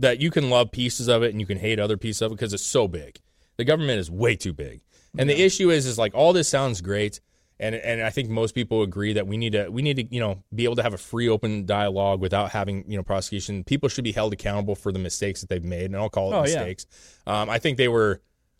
that you can love pieces of it and you can hate other pieces of it because it's so big. The government is way too big. And the issue is like all this sounds great, and I think most people agree that we need to, you know, be able to have a free open dialogue without having, you know, prosecution. People should be held accountable for the mistakes that they've made, and I'll call it mistakes. Yeah.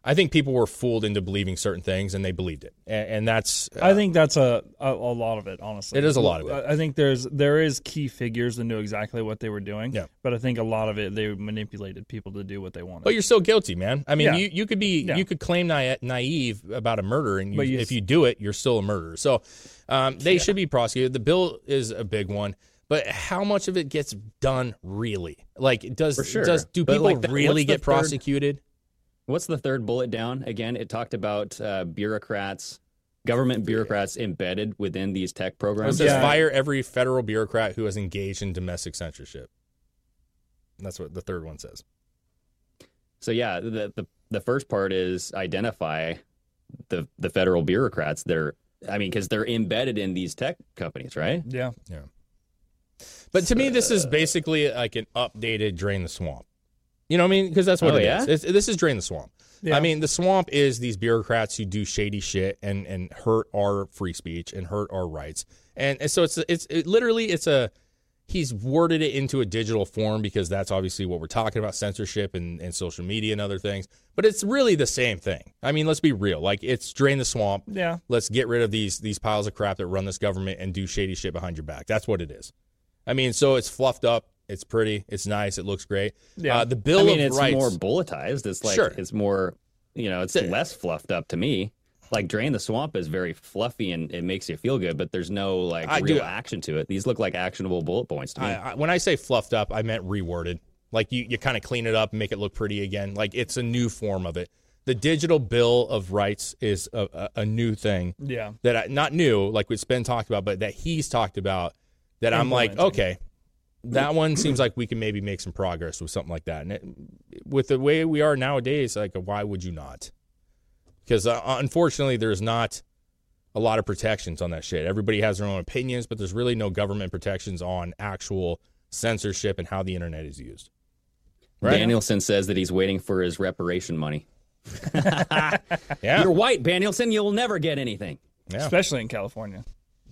I think people were fooled into believing certain things, and they believed it, and that's. I think that's a lot of it, honestly. It is a lot of it. I think there is key figures that knew exactly what they were doing, but I think a lot of it they manipulated people to do what they wanted. But you're still guilty, man. I mean, you could claim naive about a murder, and if you do it, you're still a murderer. So they should be prosecuted. The bill is a big one. But how much of it gets done really? Like, do people really get prosecuted? What's the third bullet down? Again, it talked about government bureaucrats embedded within these tech programs. It says fire every federal bureaucrat who has engaged in domestic censorship. That's what the third one says. So, yeah, the first part is identify the federal bureaucrats. Because they're embedded in these tech companies, right? Yeah. Yeah. But to me, this is basically like an updated drain the swamp. You know what I mean? Because that's what it is. This is drain the swamp. Yeah. I mean, the swamp is these bureaucrats who do shady shit and hurt our free speech and hurt our rights. And so it's literally he's worded it into a digital form because that's obviously what we're talking about, censorship and social media and other things. But it's really the same thing. I mean, let's be real. Like, it's drain the swamp. Yeah. Let's get rid of these piles of crap that run this government and do shady shit behind your back. That's what it is. I mean, so it's fluffed up. It's pretty. It's nice. It looks great. Yeah. The Bill of Rights. It's more bulletized. It's like it's more, you know, it's less fluffed up to me. Like, drain the swamp is very fluffy and it makes you feel good, but there's no real action to it. These look like actionable bullet points to me. When I say fluffed up, I meant reworded. Like, you kind of clean it up and make it look pretty again. Like, it's a new form of it. The digital bill of rights is a new thing. Yeah. Not new, like what Spen talked about, but that he's talked about that I'm like, okay. That one seems like we can maybe make some progress with something like that. And with the way we are nowadays, like, why would you not? Because unfortunately, there's not a lot of protections on that shit. Everybody has their own opinions, but there's really no government protections on actual censorship and how the internet is used. Right? Danielson says that he's waiting for his reparation money. You're white, Danielson. You'll never get anything. Yeah. Especially in California.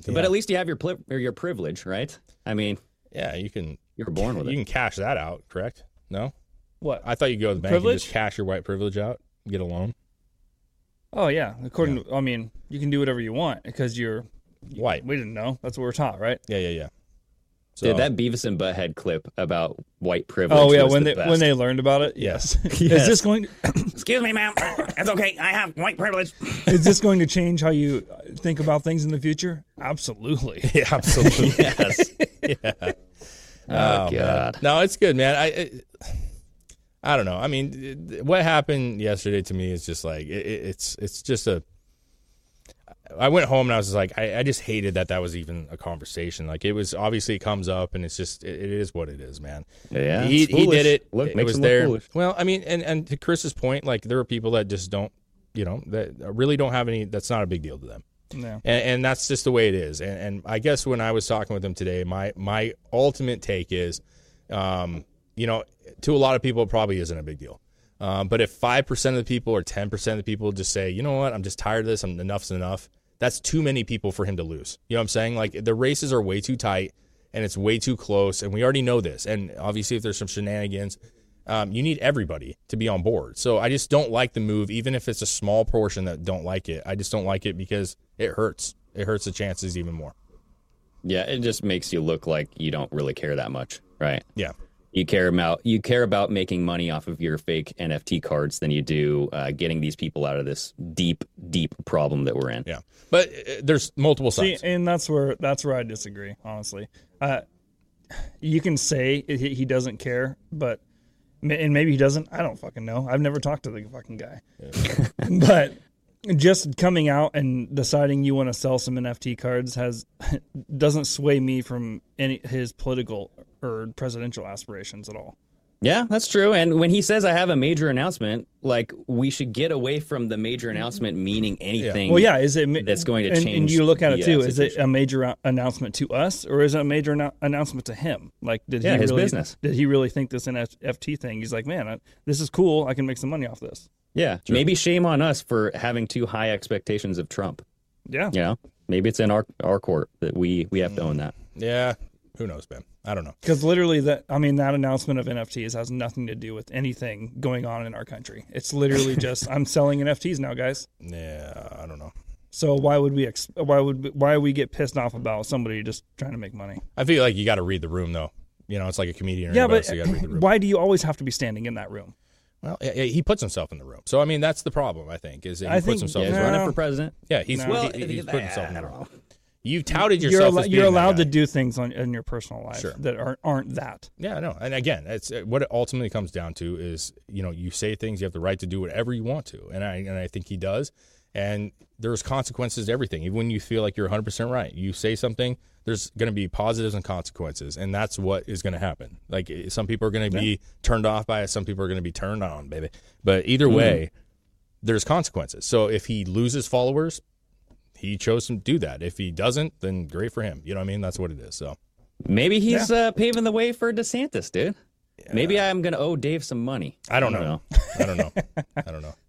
Yeah. But at least you have your privilege, right? I mean... Yeah, you were born with it. You can cash that out, correct? No? What? I thought you'd go to the bank and just cash your white privilege out and get a loan. Oh, yeah. According to, I mean, you can do whatever you want because you're white. We didn't know. That's what we're taught, right? Yeah. So, dude, that Beavis and Butthead clip about white privilege. Oh, yeah, when they learned about it? Yes. Is this going to... Excuse me, ma'am. That's okay. I have white privilege. Is this going to change how you think about things in the future? Absolutely. Yeah, absolutely. Yes. Yeah. Oh, God. Man. No, it's good, man. I don't know. I mean, what happened yesterday to me is just like, it's just a... I went home and I was just like, I just hated that was even a conversation. Like, it was obviously it comes up and it's just, it is what it is, man. Yeah. He did it. Look, it was there. Foolish. Well, I mean, and to Chris's point, like, there are people that just don't, you know, that really don't have any, that's not a big deal to them. No. And that's just the way it is. And I guess when I was talking with him today, my ultimate take is, you know, to a lot of people, it probably isn't a big deal. But if 5% of the people or 10% of the people just say, you know what, I'm just tired of this, enough's enough, that's too many people for him to lose. You know what I'm saying? Like, the races are way too tight, and it's way too close, and we already know this. And obviously, if there's some shenanigans, You need everybody to be on board. So I just don't like the move, even if it's a small portion that don't like it. I just don't like it because it hurts. It hurts the chances even more. Yeah, it just makes you look like you don't really care that much, right? Yeah. You care about making money off of your fake NFT cards than you do getting these people out of this deep, deep problem that we're in. Yeah, but there's multiple sides. See, and that's where I disagree, honestly. You can say he doesn't care, but and maybe he doesn't. I don't fucking know. I've never talked to the fucking guy. Yeah. But just coming out and deciding you want to sell some NFT cards doesn't sway me from his political or presidential aspirations at all. Yeah, that's true. And when he says I have a major announcement, like, we should get away from the major announcement meaning anything. Yeah. Well, yeah, is it that's going to change? And you look at it too. Situation. Is it a major announcement to us, or is it a major announcement to him? Like, his business? Did he really think this NFT thing? He's like, man, this is cool. I can make some money off this. Yeah, sure. Maybe shame on us for having too high expectations of Trump. Yeah, you know, maybe it's in our court that we have to own that. Yeah. Who knows, man? I don't know. Because literally, that announcement of NFTs has nothing to do with anything going on in our country. It's literally just, I'm selling NFTs now, guys. Yeah, I don't know. So why would we get pissed off about somebody just trying to make money? I feel like you got to read the room, though. You know, it's like a comedian. Yeah, but you gotta read the room. Why do you always have to be standing in that room? Well, he puts himself in the room. So I mean, that's the problem. I think is that he puts himself. Yeah, he's running for president. Yeah, he's put himself in the room. You've touted yourself. You're allowed to do things in your personal life that aren't that. Yeah, I know. And again, it's what it ultimately comes down to is, you know, you say things, you have the right to do whatever you want to, and I think he does. And there's consequences to everything. Even when you feel like you're 100% right, you say something, there's going to be positives and consequences, and that's what is going to happen. Like, some people are going to be turned off by it, some people are going to be turned on, baby. But either way, there's consequences. So if he loses followers, he chose to do that. If he doesn't, then great for him. You know what I mean? That's what it is. So maybe he's paving the way for DeSantis, dude. Yeah. Maybe I'm going to owe Dave some money. I don't know.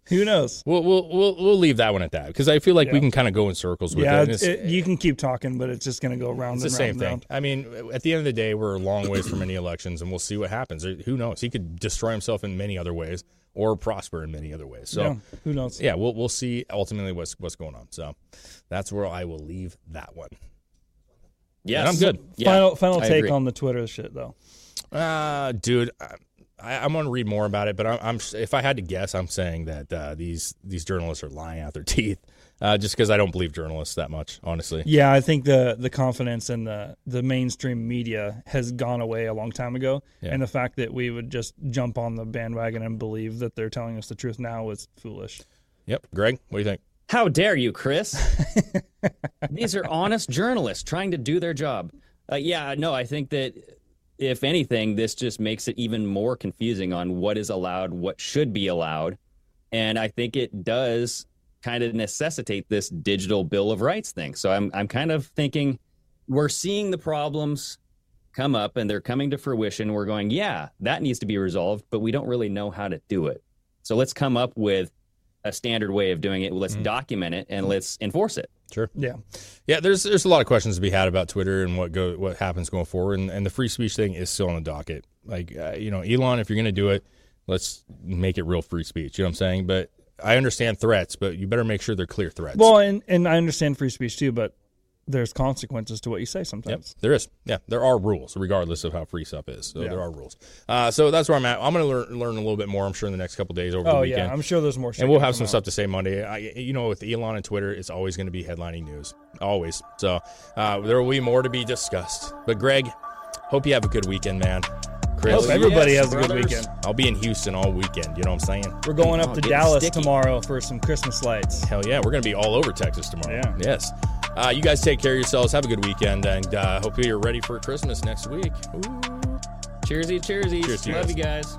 Who knows? We'll leave that one at that, because I feel like we can kind of go in circles with it. You can keep talking, but it's just going to go round and round. It's the same thing. I mean, at the end of the day, we're a long ways from any elections, and we'll see what happens. Who knows? He could destroy himself in many other ways or prosper in many other ways. So who knows? Yeah, we'll see ultimately what's going on. So that's where I will leave that one. Yeah, I'm good. Yeah, final take on the Twitter shit, though. Dude, I'm going to read more about it, but if I had to guess, I'm saying that these journalists are lying out their teeth, just because I don't believe journalists that much, honestly. Yeah, I think the confidence in the mainstream media has gone away a long time ago, and the fact that we would just jump on the bandwagon and believe that they're telling us the truth now is foolish. Yep. Greg, what do you think? How dare you, Chris? These are honest journalists trying to do their job. I think that... if anything, this just makes it even more confusing on what is allowed, what should be allowed. And I think it does kind of necessitate this digital Bill of Rights thing. So I'm kind of thinking we're seeing the problems come up and they're coming to fruition. We're going, that needs to be resolved, but we don't really know how to do it. So let's come up with a standard way of doing it. Let's document it and let's enforce it. Sure. Yeah. There's a lot of questions to be had about Twitter and what happens going forward, and the free speech thing is still on the docket. Like, Elon, if you're going to do it, let's make it real free speech. You know what I'm saying? But I understand threats, but you better make sure they're clear threats. Well, and I understand free speech too, but there's consequences to what you say sometimes. Yep, there is. Yeah, there are rules, regardless of how free stuff is. So there are rules. So that's where I'm at. I'm going to learn a little bit more, I'm sure, in the next couple of days over the weekend. Oh, yeah, I'm sure there's more shit. And we'll have some stuff to say Monday. With Elon and Twitter, it's always going to be headlining news. Always. So there will be more to be discussed. But, Greg, hope you have a good weekend, man. Chris. Hope everybody has a good weekend. I'll be in Houston all weekend. You know what I'm saying? We're going up to Dallas tomorrow for some Christmas lights. Hell yeah. We're going to be all over Texas tomorrow. Yeah. Yes. You guys take care of yourselves. Have a good weekend, and hope you're ready for Christmas next week. Ooh. Cheersy. Cheers, love you guys.